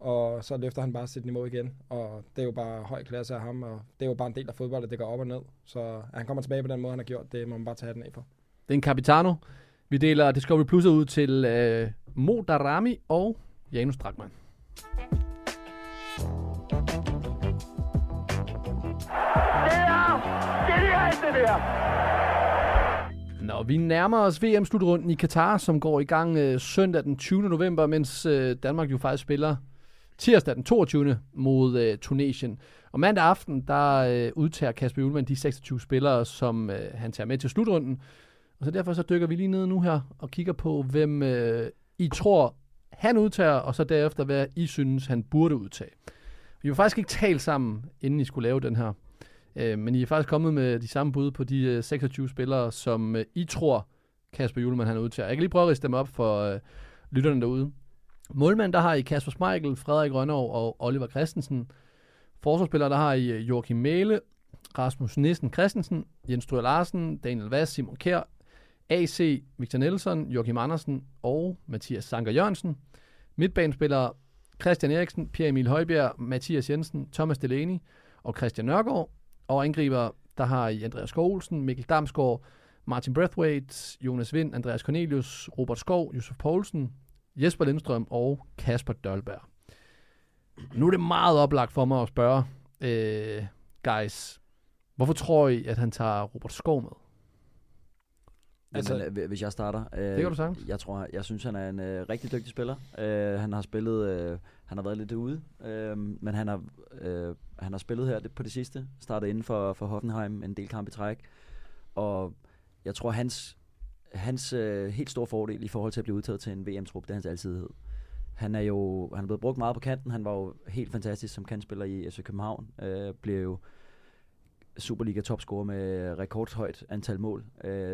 Og så løfter han bare sit niveau igen, og det er jo bare høj klasse af ham, og det er jo bare en del af fodbold, og det går op og ned. Så han kommer tilbage på den måde, han har gjort, det må man bare tage den af på. Det er en capitano. Vi deler Discovery Plus'et ud til Mo Daramy og Janus Drachmann. Nå, vi nærmer os VM-slutrunden i Qatar, som går i gang søndag den 20. november, mens Danmark jo faktisk spiller tirsdag den 22. mod Tunesien. Og mandag aften, der udtager Kasper Hjulmand de 26 spillere, som han tager med til slutrunden. Og så derfor så dykker vi lige ned nu her og kigger på, hvem I tror, han udtager, og så derefter, hvad I synes, han burde udtage. Vi har faktisk ikke talt sammen, inden I skulle lave den her. Men I er faktisk kommet med de samme bud på de 26 spillere, som I tror Kasper Hjulmand han er ude til. Jeg kan lige prøve at riste dem op for lytterne derude. Målmand, der har I Kasper Schmeichel, Frederik Rønnow og Oliver Christensen. Forsvarsspillere, der har I Joachim Mæhle, Rasmus Nissen Christensen, Jens Stryger Larsen, Daniel Vass, Simon Kjær, AC Victor Nielsen, Joachim Andersen og Mathias Sanker Jørgensen. Midtbanespillere Christian Eriksen, Pierre Emil Højbjerg, Mathias Jensen, Thomas Delaney og Christian Nørgaard. Og angriber, der har I Andreas Skov Olsen, Mikkel Damsgaard, Martin Brethwaite, Jonas Wind, Andreas Cornelius, Robert Skov, Yusuf Poulsen, Jesper Lindstrøm og Kasper Dolberg. Nu er det meget oplagt for mig at spørge, guys, hvorfor tror I, at han tager Robert Skov med? Altså, hvis jeg starter, det kan du sagtens. Jeg synes, han er en rigtig dygtig spiller. Han har spillet, han har været lidt ude, men han har spillet her på det sidste. Startet inden for Hoffenheim en del kamp i træk, og jeg tror hans helt store fordel i forhold til at blive udtaget til en VM-trup, det er hans alsidighed. Han er blevet brugt meget på kanten. Han var jo helt fantastisk som kantspiller i FC København. Blev jo Superliga-topscorer med rekordhøjt antal mål,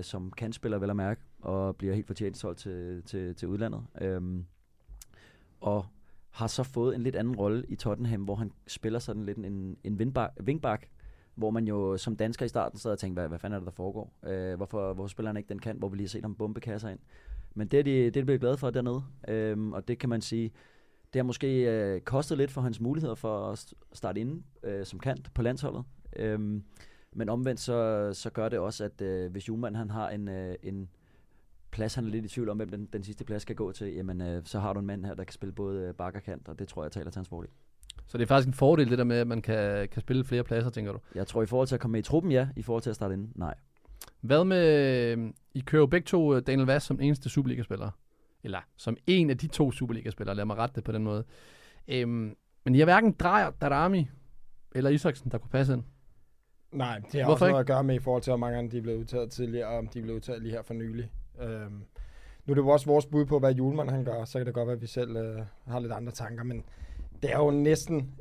som kantspiller vel at mærke, og bliver helt fortjent solgt til udlandet. Og har så fået en lidt anden rolle i Tottenham, hvor han spiller sådan lidt en vingbak, hvor man jo som dansker i starten sad og tænkte, hvad fanden er det, der foregår? Hvorfor spiller han ikke den kant, hvor vi lige har set ham bombekasser ind? Men det er de blevet glade for dernede, og det kan man sige, det har måske kostet lidt for hans muligheder for at starte inde som kant på landsholdet. Men omvendt så gør det også, at hvis Hjulmand han har en plads, han er lidt i tvivl om, hvem den sidste plads skal gå til, jamen så har du en mand her, der kan spille både bak og kant, og det tror jeg taler til hans fordel. Så det er faktisk en fordel, det der med, at man kan spille flere pladser, tænker du? Jeg tror i forhold til at komme med i truppen, ja. I forhold til at starte inde, nej. Hvad med, I kører begge to Daniel Vass som eneste Superliga-spiller, eller som en af de to Superliga-spillere, lad mig rette det på den måde. Men I har hverken Drejer, Daramy eller Isaksen, der kunne passe ind. Nej, det har også noget at gøre med i forhold til, hvor mange af dem de er blevet udtaget tidligere, og om de er blevet udtaget lige her for nylig. Nu er det jo også vores bud på, hvad Hjulmand han gør, så kan det godt være, at vi selv har lidt andre tanker, men det er jo næsten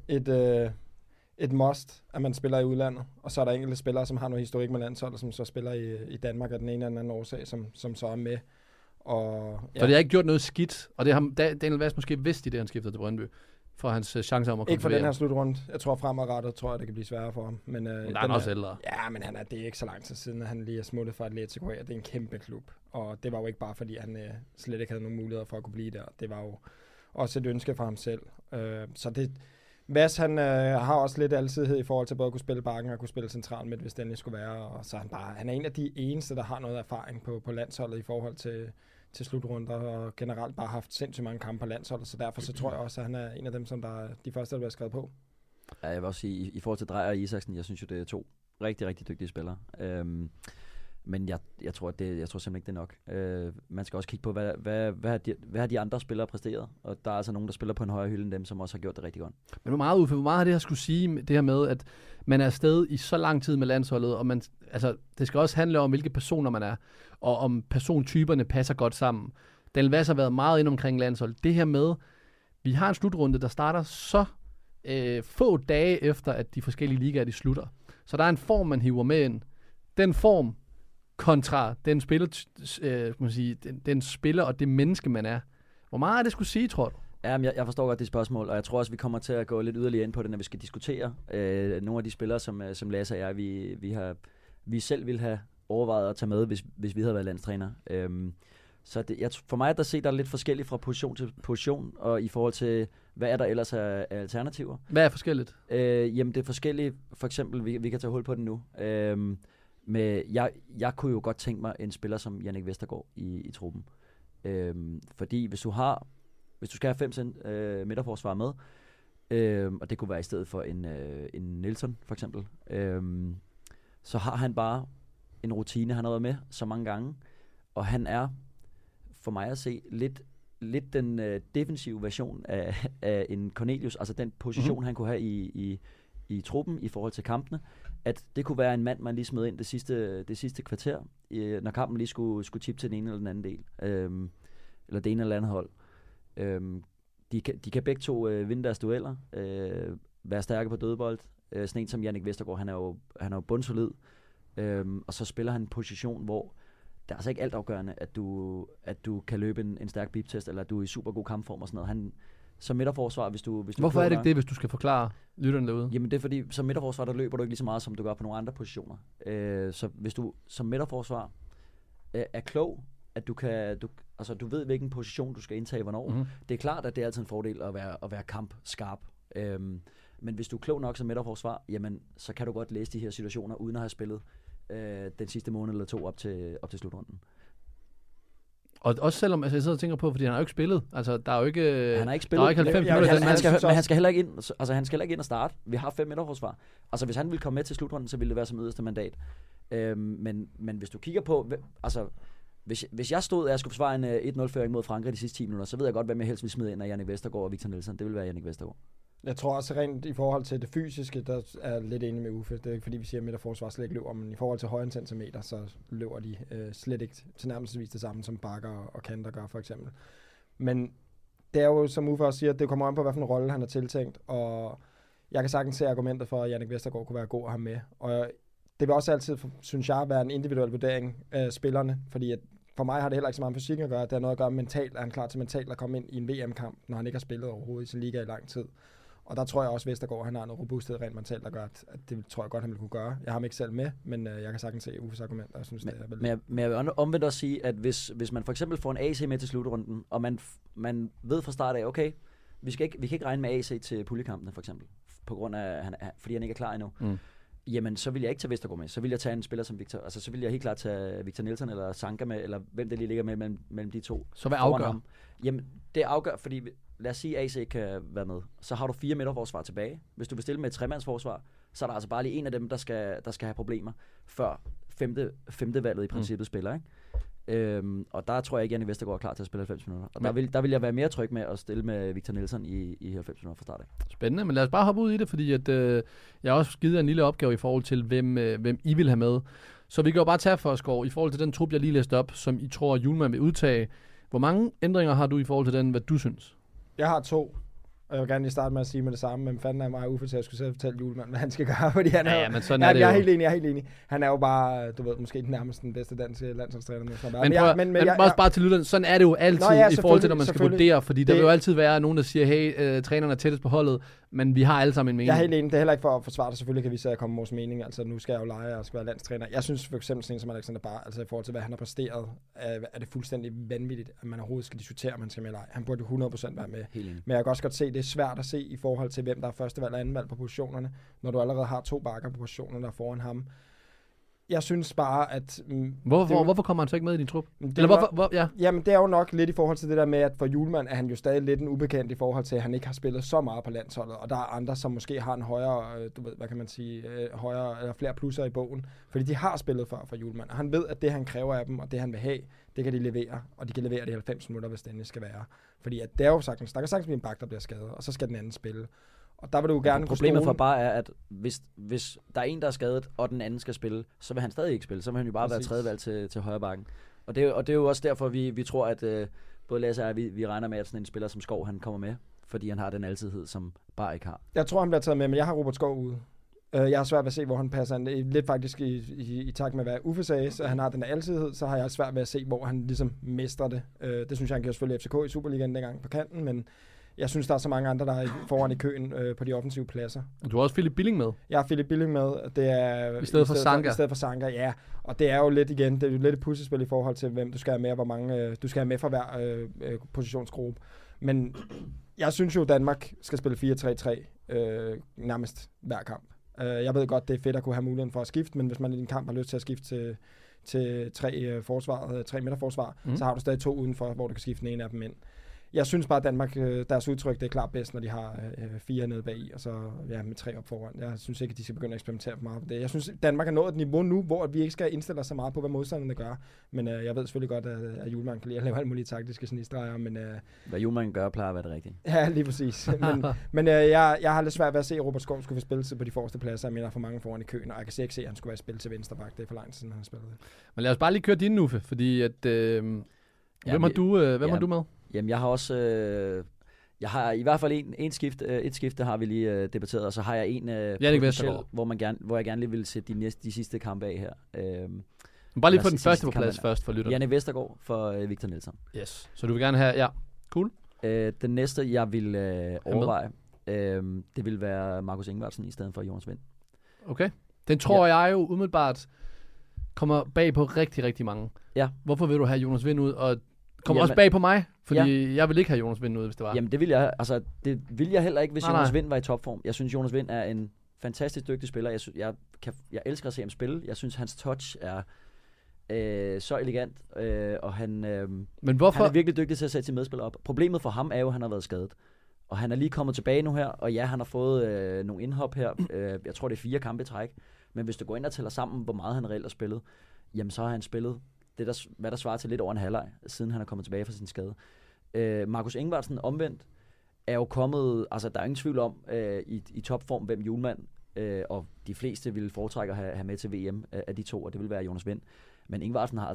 et must, at man spiller i udlandet, og så er der enkelte spillere, som har noget historik med landsholdet, som så spiller i Danmark af den ene eller anden årsag, som så er med. Og, ja. Så det har ikke gjort noget skidt, og det har Daniel Vass måske vidst i det, han skiftede til Brøndby, for hans chancer om at komme. Ikke for den her slutrunde. Jeg tror fremadrettet, det kan blive sværere for ham. Men han er også ældre. Ja, men det er ikke så lang tid siden, at han lige er smuttet fra Atletico. Det er en kæmpe klub, og det var jo ikke bare, fordi han slet ikke havde nogen muligheder for at kunne blive der. Det var jo også et ønske fra ham selv. Så det... Vass, han har også lidt alsidighed i forhold til både at kunne spille bakken og kunne spille central midt, hvis det endelig skulle være. Og så han er en af de eneste, der har noget erfaring på landsholdet i forhold til slutrunder, og generelt bare haft sindssygt mange kampe på landsholdet, så derfor så tror jeg også, at han er en af dem, som der de første, der bliver skrevet på. Ja, jeg vil også sige, i forhold til Drejer og Isaksen, jeg synes jo, det er to rigtig, rigtig dygtige spillere. Men jeg tror simpelthen ikke, det er nok. Man skal også kigge på, hvad har de andre spillere præsteret, og der er altså nogen, der spiller på en højere hylde end dem, som også har gjort det rigtig godt. Men hvor meget har det her skulle sige, det her med, at man er afsted i så lang tid med landsholdet, og man, altså, det skal også handle om, hvilke personer man er, og om persontyperne passer godt sammen. Daniel Vass har været meget inde omkring landsholdet. Det her med, vi har en slutrunde, der starter så få dage efter, at de forskellige ligaer de slutter. Så der er en form, man hiver med ind. Den form kontra den spiller, den spiller og det menneske, man er. Hvor meget er det skulle sige, tror du? Jamen, jeg forstår godt det spørgsmål, og jeg tror også, vi kommer til at gå lidt yderligere ind på det, når vi skal diskutere nogle af de spillere, som Lasse og jeg, vi selv ville have overvejet at tage med, hvis vi havde været landstræner. Så det, for mig der er lidt forskelligt fra position til position, og i forhold til, hvad er der ellers af alternativer? Hvad er forskelligt? Jamen, det er forskelligt. For eksempel, vi kan tage hul på den nu. Jeg kunne jo godt tænke mig en spiller som Jannik Vestergaard i truppen. Fordi hvis du skal have 5 midterforsvar med, og det kunne være i stedet for en Nielsen for eksempel, så har han bare en rutine, han har været med så mange gange, og han er for mig at se lidt den defensive version af en Cornelius, altså den position, han kunne have i truppen i forhold til kampene, at det kunne være en mand, man lige smed ind det sidste kvarter, når kampen lige skulle tippe til den ene eller den anden del, eller det ene eller andet hold. De kan begge to vinde deres dueller, være stærke på dødbold, Sådan en som Jannik Vestergaard, han er jo bundsolid. Og så spiller han en position, hvor det er altså ikke altafgørende, at du kan løbe en stærk biptest, eller at du er i super god kampform og sådan noget. Han, som midterforsvar, hvis du Hvorfor er det ikke det, hvis du skal forklare lytterne derude? Jamen det er fordi, som midterforsvar, der løber du ikke lige så meget, som du gør på nogle andre positioner. Så hvis du som midterforsvar er klog, at du ved, hvilken position du skal indtage hvornår. Mm-hmm. Det er klart, at det er altid en fordel at være kampskarp. Men hvis du er klog nok som midterforsvar, jamen så kan du godt læse de her situationer, uden at have spillet den sidste måned eller to op til slutrunden. Og også selvom, altså jeg sidder og tænker på, fordi han har jo ikke spillet. Altså der er jo ikke... Han har ikke spillet. Der er ikke 90 minutter. Men han skal heller ikke ind, altså han skal heller ikke ind og starte. Vi har 5 midterforsvar. Altså hvis han ville komme med til slutrunden, så ville det være som yderste mandat. Men hvis du kigger på... Altså hvis jeg stod og jeg skulle forsvare en 1-0-føring mod Frankrig de sidste 10 minutter, så ved jeg godt, hvem jeg helst vil smide ind af Jannik Vestergaard og Victor Nielsen. Det vil være Jannik Vestergaard. Jeg tror også rent i forhold til det fysiske, der er lidt enig med Uffe. Det er ikke fordi, vi siger, at midterforsvar slet ikke løber, men i forhold til højre centimeter, så løber de slet ikke tilnærmelsesvis det samme, som bakker og kanter gør for eksempel. Men det er jo, som Uffe også siger, det kommer an på, hvilken rolle han er tiltænkt, og jeg kan sagtens se argumentet for, at Jannik Vestergaard kunne være god at have med. Og det vil også altid, synes jeg, være en individuel vurdering af spillerne, fordi at for mig har det heller ikke så meget med fysikken at gøre. Det har noget at gøre mentalt. Er han klar til mentalt at komme ind i en VM-kamp, når han ikke har spillet overhovedet i sin liga i lang tid? Og der tror jeg også, at Vestergaard, han har noget robusthed rent mentalt, der gør, at det tror jeg godt, han ville kunne gøre. Jeg har ham ikke selv med, men jeg kan sagtens se Uffes argumenter, og synes, det er vel... Men jeg vil omvendt også sige, at hvis man for eksempel får en AC med til slutrunden, og man ved fra start af, okay, vi kan ikke regne med AC til puljekampene for eksempel, på grund af, fordi han ikke er klar endnu, jamen så vil jeg ikke tage Vestergaard med. Så vil jeg tage en spiller som Victor, altså så vil jeg helt klart tage Victor Nielsen eller Sanka med, eller hvem det lige ligger med mellem de to. Så hvad afgør ham? Jamen det afgør, fordi... Lad os sige, at AC kan være med. Så har du 4 midterforsvar tilbage. Hvis du bestiller med et 3-mandsforsvar, så er der altså bare lige en af dem, der skal have problemer, før femte valget i princippet spiller. Ikke? Og der tror jeg ikke, at Jannik Vestergaard er klar til at spille 90 minutter. Og der vil jeg være mere tryg med at stille med Victor Nielsen i 90 minutter fra start af. Spændende, men lad os bare hoppe ud i det, fordi at, jeg har også givet en lille opgave i forhold til, hvem I vil have med. Så vi kan jo bare tage for Skov i forhold til den trup, jeg lige læste op, som I tror, at Hjulmand vil udtage. Hvor mange ændringer har du i forhold til den, hvad du synes? Jeg har 2, og jeg vil gerne lige starte med at sige med det samme, men fanden er mig Uffe til, at jeg skulle selv fortælle Hjulmand, hvad han skal gøre, fordi han er, ja, men sådan er det. Jeg er helt enig. Han er jo bare, du ved, måske nærmest den bedste danske landsholdstræner. Men også bare til lytteren, sådan er det jo altid i forhold til, når man skal vurdere, fordi der vil jo altid være nogen, der siger, hey, træneren er tættest på holdet, men vi har alle sammen en mening. Jeg er helt enig, det er heller ikke for at forsvare det, selvfølgelig kan vi sige, at komme med vores mening, altså nu skal jeg jo lege og skal være landstræner. Jeg synes for eksempel sådan som Alexander Barr, altså i forhold til, hvad han har præsteret, er det fuldstændig vanvittigt, at man overhovedet skal diskutere, om han skal med eller ej. Han burde 100% være med. Men jeg kan også godt se, det er svært at se i forhold til, hvem der er førstevalg og andenvalg på positionerne, når du allerede har 2 bakker på positionerne, der er foran ham. Jeg synes bare, at... Hvorfor kommer han så ikke med i din trup? Jamen, det er jo nok lidt i forhold til det der med, at for Hjulmand er han jo stadig lidt en ubekendt i forhold til, at han ikke har spillet så meget på landsholdet, og der er andre, som måske har en højere, du ved, hvad kan man sige, højere eller flere plusser i bogen, fordi de har spillet før for Hjulmand, og han ved, at det, han kræver af dem, og det, han vil have, det kan de levere, og de kan levere de 90 minutter, hvis det skal være. Fordi at det er jo sagtens, der kan sagtens blive en bak, der bliver skadet, og så skal den anden spille. Og der vil du gerne problemet for bare er, at hvis der er en, der er skadet, og den anden skal spille, så vil han stadig ikke spille. Så vil han jo bare være tredjevalg til højre bakken. Og det er jo også derfor, vi tror, at både Lasse og jeg, vi regner med, at sådan en spiller som Skov, han kommer med, fordi han har den altidhed, som bare ikke har. Jeg tror, han bliver taget med, men jeg har Robert Skov ude. Jeg har svært ved at se, hvor han passer. Lidt faktisk i takt med, hvad Uffe sagde, så han har den altidhed, så har jeg svært ved at se, hvor han ligesom mestrer det. Det synes jeg, han gjorde selvfølgelig FCK i Superligaen dengang på kanten, men jeg synes, der er så mange andre, der er foran i køen på de offensive pladser. Du har også Philip Billing med. Jeg har Philip Billing med. Det er, i stedet for Sanker, ja. Og det er jo lidt igen, det er jo lidt et puslespil i forhold til, hvem du skal have med, og hvor mange du skal have med fra hver positionsgruppe. Men jeg synes jo, Danmark skal spille 4-3-3 nærmest hver kamp. Jeg ved godt, det er fedt at kunne have muligheden for at skifte, men hvis man i en kamp har lyst til at skifte til 3 midterforsvar, så har du stadig 2 udenfor, hvor du kan skifte den ene af dem ind. Jeg synes bare, at Danmark, deres udtryk, det er klart bedst, når de har 4 nede bagi, og så ja, med 3 op foran. Jeg synes ikke, at de skal begynde at eksperimentere for meget på det. Jeg synes, Danmark er nået et niveau nu, hvor vi ikke skal indstille os så meget på, hvad modstanderne gør. Men jeg ved selvfølgelig godt, at Hjulmand kan lide at lave alle mulige taktiske snistreger. Men, hvad Hjulmand gør, plejer at være det rigtige. Ja, lige præcis. Men jeg har lidt svært ved at se, at Robert Skov skulle få spilletid på de forreste pladser. Jeg mener, for mange foran i køen, og jeg kan ikke se, at han skulle være spillet til venstre bag. Det er for lang tid, han har spillet det. Men lad os bare lige køre din Uffe, fordi at, hvem har du med? Jamen, jeg har også Jeg har i hvert fald et skift, der har vi lige debatteret, og så har jeg en hvor jeg gerne lige vil sætte de sidste kampe af her. Bare lige på den første på plads først for lytterne. Jannik Vestergaard for Victor Nielsen. Yes. Så du vil gerne have, ja, cool. Den næste jeg vil overveje, det vil være Markus Ingvartsen i stedet for Jonas Wind. Okay. Den tror jeg jo umiddelbart kommer bag på rigtig, rigtig mange. Ja. Hvorfor vil du have Jonas Wind ud, og kommer også bag på mig? Fordi jeg vil ikke have Jonas Wind ud, hvis det var. Jamen det vil jeg heller ikke, hvis Jonas Wind var i topform. Jeg synes Jonas Wind er en fantastisk dygtig spiller. Jeg elsker at se ham spille. Jeg synes hans touch er så elegant, og han er virkelig dygtig til at sætte sin medspiller op. Problemet for ham er jo, at han har været skadet. Og han er lige kommet tilbage nu her, og ja, han har fået nogle indhop her. Jeg tror, det er 4 kampe i træk. Men hvis du går ind og tæller sammen, hvor meget han reelt har spillet, jamen så har han spillet, hvad der svarer til lidt over en halvleg, siden han er kommet tilbage fra sin skade. Markus Ingvartsen omvendt er jo kommet, altså der er ingen tvivl om, i topform, hvem Hjulmand og de fleste ville foretrække at have med til VM af de to, og det vil være Jonas Wind. Men Ingvartsen har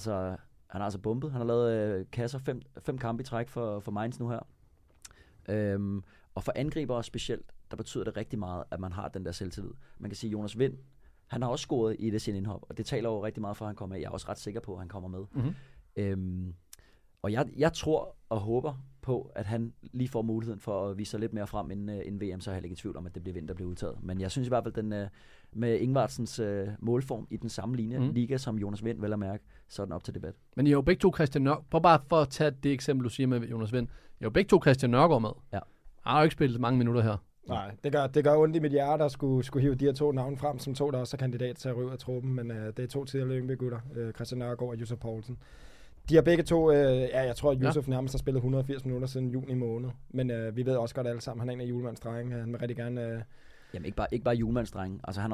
altså bumpet. Han har lavet kasser 5 kampe i træk for Mainz nu her. Og for angribere specielt, der betyder det rigtig meget, at man har den der selvtillid. Man kan sige, Jonas Wind, han har også scoret i det sin indhop, og det taler jo rigtig meget for, at han kommer med. Jeg er også ret sikker på, at han kommer med. Mm-hmm. Og jeg tror og håber på, at han lige får muligheden for at vise sig lidt mere frem inden VM, så er jeg ikke i tvivl om, at det bliver Wind, der bliver udtaget. Men jeg synes i hvert fald, med Ingvartsens målform i den samme linje, liga som Jonas Wind, vel at mærke, så er den op til debat. Men I har jo begge to Christian Nørgaard, bare for at tage det eksempel, du siger med Jonas Wind, I har jo begge to Christian Nørgaard med. Ja. Jeg har jo ikke spillet mange minutter her. Nej, det gør ondt i mit hjerte at skulle hive de her 2 navne frem, som 2, der også er kandidat til at ryge ud af truppen, men det er 2 tidligere Lyngby-gutter, Christian Nørgaard og Yusuf Poulsen. De har begge to, jeg tror, at Yusuf nærmest har spillet 180 minutter siden juni måned, men vi ved også godt alle sammen, han er en af julemandsdrengene, han vil rigtig gerne... Jamen ikke bare julemandsdrenge, altså han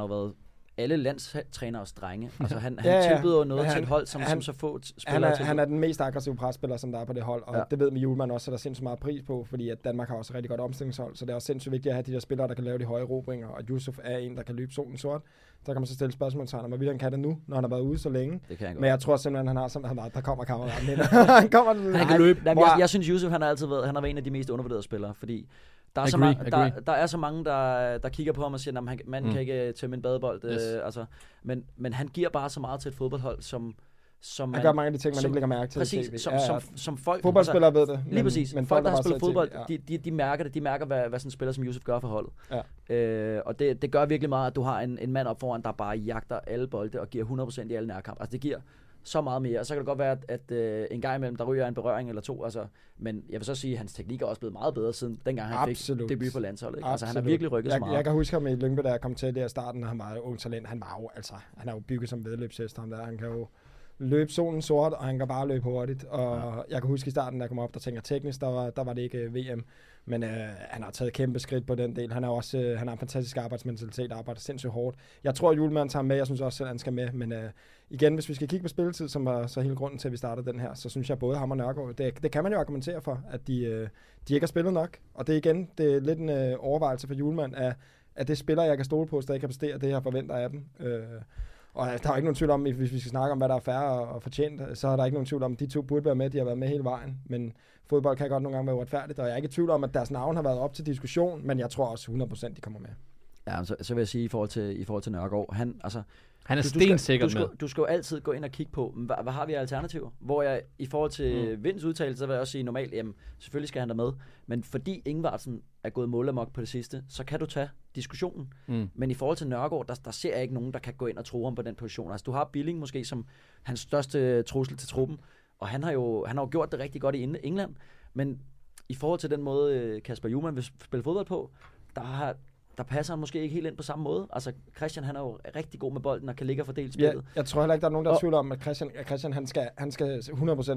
har været alle landstræners drenge, altså han tilbyder noget til et hold, som så få spillere til. Han er den mest aggressive presspiller, som der er på det hold, og det ved med Hjulmand også, at der er sindssygt meget pris på, fordi at Danmark har også rigtig godt omstillingshold, så det er også sindssygt vigtigt at have de der spillere, der kan lave de høje erobringer, og Yusuf er en, der kan løbe solen sort. Der kan man så stille spørgsmålstegn om, hvorvidt han kan det nu, når han har været ude så længe. Men jeg tror simpelthen, han har sådan, at der kommer kammeraten ind. Han kan løbe. Jamen, jeg synes, Yusuf han har altid været, han har været en af de mest undervurderede spillere, fordi der er så mange, der kigger på ham og siger, at man kan ikke tømme en badebold. Men han giver bare så meget til et fodboldhold, som han gør mange af de ting, man ikke lægger mærke til. Præcis, som folk... Fodboldspillere ved det. Lige præcis. Men folk, der har spillet fodbold, de mærker det. De mærker, hvad sådan en spiller som Yusuf gør for holdet. Ja. Og det gør virkelig meget, at du har en mand op foran, der bare jagter alle bolde og giver 100% i alle nærkamp. Altså, det giver så meget mere. Og så kan det godt være, at en gang imellem, der ryger en berøring eller 2. Altså, men jeg vil så sige, at hans teknik er også blevet meget bedre, siden dengang han fik debut på landsholdet. Ikke? Altså, han har virkelig rykket så meget. Jeg kan huske ham i Lyngby, da jeg kom til det i starten, og han var jo ung talent. Han er jo bygget som vedløbshest, ham der. Han kan jo løb solen sort, og han kan bare løbe hurtigt. Og jeg kan huske i starten, da jeg kom op, der tænker teknisk, der var det ikke VM. Men han har taget kæmpe skridt på den del. Han har også en fantastisk arbejdsmentalitet, arbejder sindssygt hårdt. Jeg tror, at Hjulmand tager med. Jeg synes også, at han skal med. Men igen, hvis vi skal kigge på spilletid, som var så hele grunden til, at vi startede den her, så synes jeg, både ham og Nørgaard, det kan man jo argumentere for, at de ikke har spillet nok. Og det er igen, det er lidt en overvejelse for Hjulmand, at det spiller, jeg kan stole på, stadig kan præstere det, jeg forventer af dem. Og der er ikke nogen tvivl om, hvis vi skal snakke om, hvad der er fair og fortjent, så er der ikke nogen tvivl om, at de 2 burde være med. De har været med hele vejen, men fodbold kan godt nogle gange være uretfærdigt, og jeg er ikke i tvivl om, at deres navn har været op til diskussion, men jeg tror også 100% de kommer med. Ja, så vil jeg sige i forhold til Nørgaard, han er stensikker med. Du skal jo altid gå ind og kigge på, hvad har vi af alternativer? Hvor jeg i forhold til Vinds udtalelse, så vil jeg også sige normalt, jamen selvfølgelig skal han der med, men fordi Ingvartsen er gået målamok på det sidste, så kan du tage diskussionen. Men i forhold til Nørgaard, der ser jeg ikke nogen, der kan gå ind og true ham på den position. Altså du har Billing måske som hans største trussel til truppen, og han har jo gjort det rigtig godt i England, men i forhold til den måde Kasper Hjulmand vil spille fodbold på, der passer han måske ikke helt ind på samme måde. Altså, Christian, han er jo rigtig god med bolden og kan ligge og fordele spillet. Ja, jeg tror heller ikke, der er nogen, der er tvivl om, at Christian han skal 100%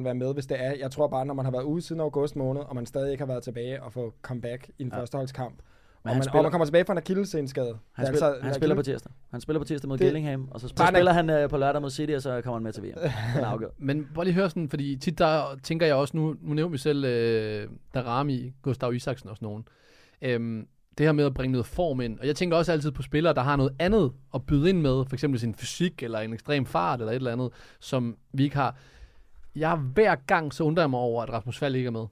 være med, hvis det er. Jeg tror bare, når man har været ude siden august måned, og man stadig ikke har været tilbage og få comeback i en førsteholdskamp, og man kommer tilbage fra en akillessenskade. Han spiller på tirsdag. Han spiller på tirsdag mod Gillingham, og så spiller han på lørdag mod City, og så kommer han med til VM. Men bare lige hør sådan, fordi tit der tænker jeg også, nu nævner vi selv Daramy, Gustav Isaksen og sådan nogen. Det her med at bringe noget form ind. Og jeg tænker også altid på spillere, der har noget andet at byde ind med, for eksempel sin fysik eller en ekstrem fart eller et eller andet, som vi ikke har. Hver gang så undrer jeg mig over, at Rasmus Falk ikke er med.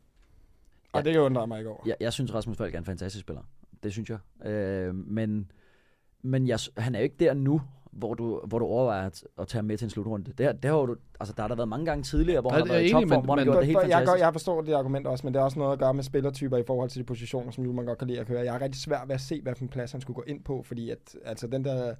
Og det kan undre mig ikke over. Jeg synes, Rasmus Falk er en fantastisk spiller. Det synes jeg. Men han er jo ikke der nu, hvor du overvejer at tage med til en slutrunde. Det har jo, altså, der har der været mange gange tidligere, hvor han har været i topform, hvor han gjorde det helt fantastisk. Jeg forstår det argument også, men det er også noget at gøre med spillertyper i forhold til de positioner, som Hjulmand godt kan lide at køre. Jeg er rigtig svært ved at se, hvilken plads han skulle gå ind på, fordi at, altså, den der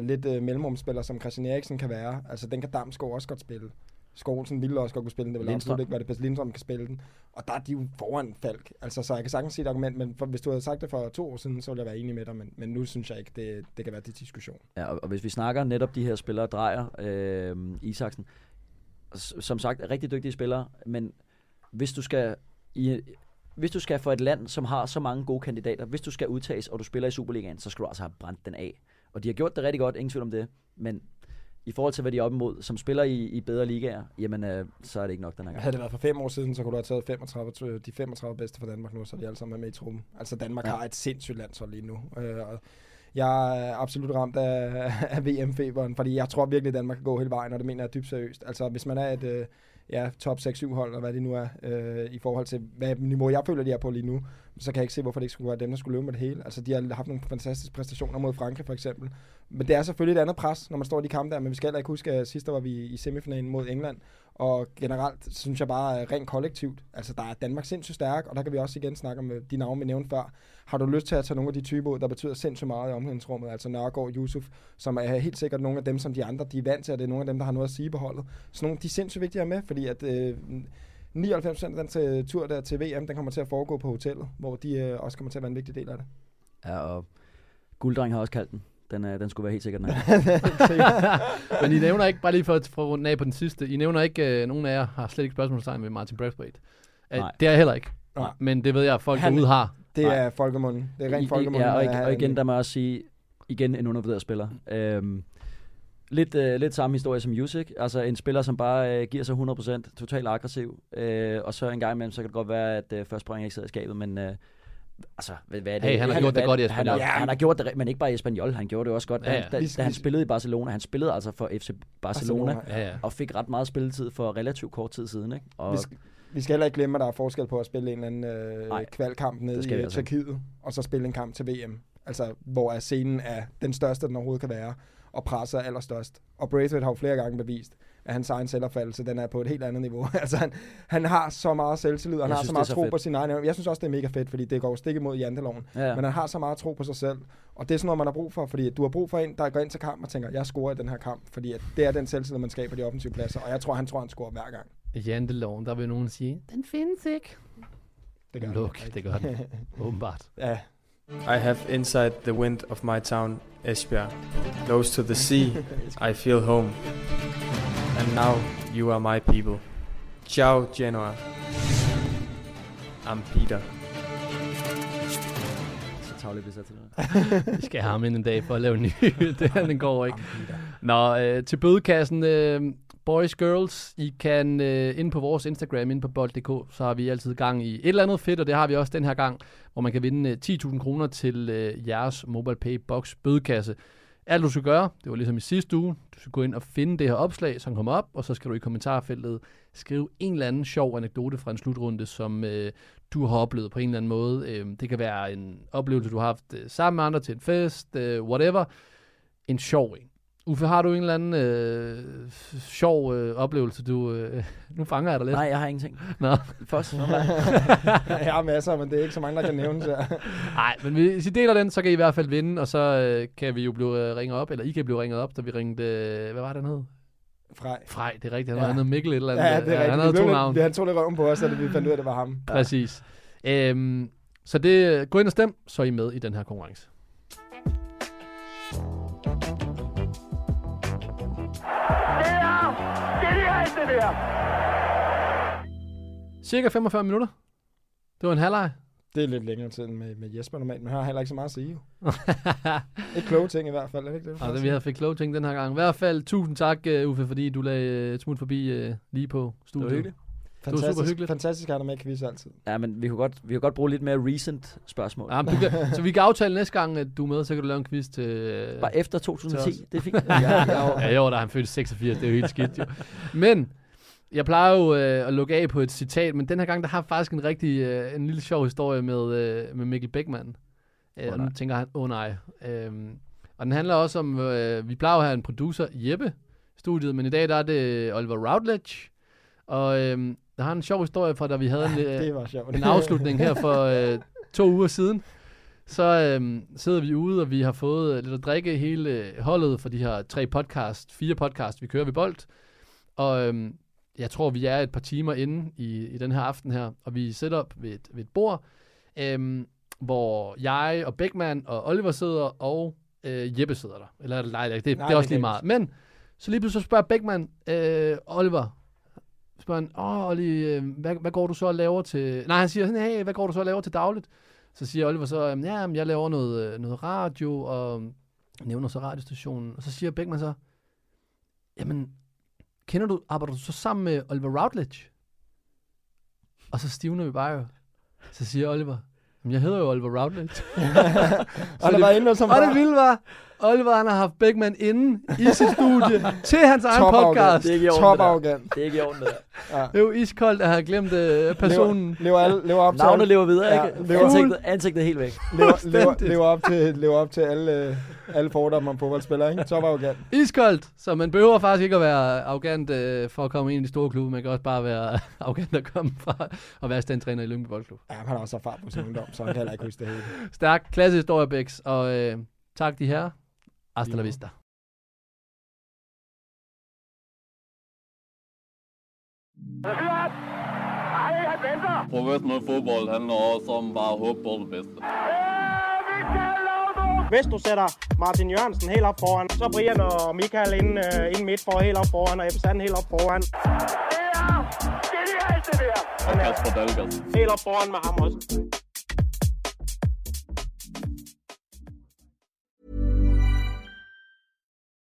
lidt mellemrumspiller, som Christian Eriksen kan være, altså, den kan Damsgaard også godt spille. Skovsen ville også godt kunne spille den, det vil absolut ikke være det bedste. Lindstrøm kan spille den, og der er de jo foran Falk. Altså, så jeg kan sagtens se et argument, men hvis du havde sagt det for 2 år siden, så ville jeg være enig med dig, men nu synes jeg ikke, det kan være til diskussion. Ja, og hvis vi snakker netop de her spillere, Drejer, Isaksen, som sagt er rigtig dygtige spillere, men hvis du skal for et land, som har så mange gode kandidater, hvis du skal udtages, og du spiller i Superligaen, så skal du altså have brændt den af. Og de har gjort det rigtig godt, ingen tvivl om det, men i forhold til, hvad de er op imod, som spiller i bedre ligaer, jamen, så er det ikke nok den her gang. Havde det været for 5 år siden, så kunne du have taget 35 bedste fra Danmark nu, så de alle sammen er med i truppen. Altså, Danmark har et sindssygt landshold lige nu. Og jeg er absolut ramt af VM-feberen, fordi jeg tror virkelig, at Danmark kan gå hele vejen, og det mener jeg dybt seriøst. Altså, hvis man er et top 6-7 hold, og hvad det nu er, i forhold til, hvad niveau jeg føler, de er på lige nu, så kan jeg ikke se, hvorfor det ikke skulle være dem, der skulle løbe med det hele. Altså, de har haft nogle fantastiske præstationer mod Frankrig, for eksempel. Men det er selvfølgelig et andet pres, når man står i de kampe der, men vi skal heller ikke huske, at sidst var vi i semifinalen mod England, og generelt synes jeg bare, rent kollektivt, altså, der er Danmark sindssygt stærk, og der kan vi også igen snakke om de navne, vi nævnte før. Har du lyst til at tage nogle af de typer ud, der betyder sindssygt meget i omklædningsrummet, altså Nørgaard, Yusuf, som er helt sikkert nogle af dem, som de andre, de er vant til, og det er nogle af dem, der har noget at sige på holdet. Så nogle, de er sindssygt vigtige at have med, fordi at 99% af den tur der til VM, den kommer til at foregå på hotellet, hvor de også kommer til at være en vigtig del af det. Ja, og Gulddreng har også kaldt den. Den skulle være helt sikkert. Men I nævner ikke, bare lige for at runde af på den sidste, I nævner ikke, nogen af jer har slet ikke spørgsmålstegn ved Martin Brethwaite. Det er jeg heller ikke. Nej. Men det ved jeg, at folk derude har. Det er folkemunden. Det er rent folkemunden. Ja, og igen, der må jeg også sige, igen en undervurderet spiller. Lidt samme historie som Music. Altså en spiller, som bare giver sig 100%, totalt aggressiv. Og så en gang imellem, så kan det godt være, at først springer ikke sidder i skabet, men... Altså, hvad er det? Hey, han har gjort det godt i Espanyol. Han har gjort det, men ikke bare i Espanyol. Han gjorde det også godt. Da han spillede i Barcelona, han spillede altså for FC Barcelona. Og fik ret meget spilletid for relativt kort tid siden. Ikke? Og vi skal heller ikke glemme, at der er forskel på at spille en eller anden kvalkamp nede i Tjekkiet, og så spille en kamp til VM. Altså, hvor scenen er den største, den overhovedet kan være, og presset er allerstørst. Og Braithwaite har jo flere gange bevist, at hans egen selvopfattelse, den er på et helt andet niveau. Altså, han har så meget selvtillid, og han har så meget tro på sin egen... Jeg synes også, det er mega fedt, fordi det går stik imod janteloven. Ja. Men han har så meget tro på sig selv, og det er sådan noget, man har brug for, fordi du har brug for en, der går ind til kamp og tænker, jeg scorer i den her kamp, fordi at det er den selvtillid, man skaber på de offensive pladser, og jeg tror, han scorer hver gang. Janteloven, der vil nogen sige, den findes ikke. Det gør Luk, det gør den. Åbenbart. Ja. I have inside the wind of my town, Esbjerg. Close to the sea, I feel home. And now you are my people. Ciao, Genoa. I'm Peter. Så tavlig bliver til det. Vi skal have ham ind en dag for at lave en ny. Den går ikke. Nå, til bødekassen. Boys, girls, I kan ind på vores Instagram, ind på bold.dk, så har vi altid gang i et eller andet fedt, og det har vi også den her gang, hvor man kan vinde 10.000 kroner til jeres MobilePay Box bødekasse. Alt du skal gøre, det var ligesom i sidste uge, du skal gå ind og finde det her opslag, som kommer op, og så skal du i kommentarfeltet skrive en eller anden sjov anekdote fra en slutrunde, som du har oplevet på en eller anden måde. Det kan være en oplevelse, du har haft sammen med andre til en fest, whatever. En sjov en. Uffe, har du en eller anden sjov oplevelse? Nu fanger jeg dig lidt. Nej, jeg har ingenting. Nå. Først. Jeg har masser, men det er ikke så mange, der kan nævne sig. Nej, men hvis I deler den, så kan I i hvert fald vinde, og så kan vi jo blive ringet op, eller I kan blive ringet op, da vi ringte... hvad var det, han hed? Frej, det er rigtigt. Han havde Mikkel et eller andet. Ja, det er rigtigt. Han havde to navn. Han tog lidt røven på os, da vi fandt ud af, det var ham. Ja. Præcis. Så det, gå ind og stem, så er I med i den her konkurrence. Cirka 45 minutter. Det var en halvleg. Det er lidt længere tid med Jesper normalt, men han har heller ikke så meget at sige. Ikke kloge ting i hvert fald. Ikke det, vi havde fik kloge ting den her gang. I hvert fald tusind tak, Uffe, fordi du lagde et smut forbi lige på studiet. Det var hyggeligt. Fantastisk, det var super hyggeligt. Fantastisk har du med quiz altid. Ja, men vi kunne godt bruge lidt mere recent spørgsmål. Ja, så vi kan aftale næste gang, at du er med, så kan du lave en quiz til... Bare efter 2010, det er fint. Ja, jo, der er han født 86, det er jo helt skidt jo. Men... Jeg plejer jo at lukke af på et citat, men den her gang, der har faktisk en rigtig, en lille sjov historie med Mikkel Beckmann. Og nu tænker han, nej. Og den handler også om, vi plejer at have en producer, Jeppe, studiet, men i dag, der er det Oliver Routledge. Og der har en sjov historie fra, da vi havde en afslutning her for 2 uger siden. Så sidder vi ude, og vi har fået lidt at drikke hele holdet for de her 4 podcast, vi kører ved bold. Og jeg tror, vi er et par timer inde i den her aften her, og vi sætter op ved et bord, hvor jeg og Beckmann og Oliver sidder, og Jeppe sidder der. Eller det er også lige meget. Men så lige pludselig spørger Beckmann Oliver, spørger han, Olli, hvad går du så og laver til... Nej, han siger sådan, hey, hvad går du så og laver til dagligt? Så siger Oliver så, ja, jeg laver noget radio, og nævner så radiostationen. Og så siger Beckmann så, jamen, arbejder du så sammen med Oliver Routledge? Og så stivner vi bare jo. Så siger Oliver, jeg hedder jo Oliver Routledge. Og det vilde var, Oliver han har haft Beckmann inde i sit studie til hans egen podcast. Top arrogant. Det er ikke i orden, det der. Ja. Det er jo iskoldt, at han glemte personen. Lever op til navnet alle. Lever videre, ja, ikke? Ansigtet helt væk. Lever op til alle fordomme om fodboldspillere, ikke? Top arrogant. Iskoldt, så man behøver faktisk ikke at være arrogant for at komme ind i de store klubber. Man kan også bare være arrogant at komme fra og være standtræner i Lyngby Boldklub. Ja, han har også erfaring på sin ungdom, så han kan heller ikke huske det hele. Stærk, klassehistorie, Becks, og tak de her. Hasta la vista. Professionel med fodbold handler også om bare at håbe på det bedste. Hvis du sætter Martin Jørgensen helt op foran, så Brian og Michael ind midt for helt op foran, og Ebbe Sand helt op foran. Det er det helste, det her. Og Kasper Dahlgaard. Helt op foran med ham også.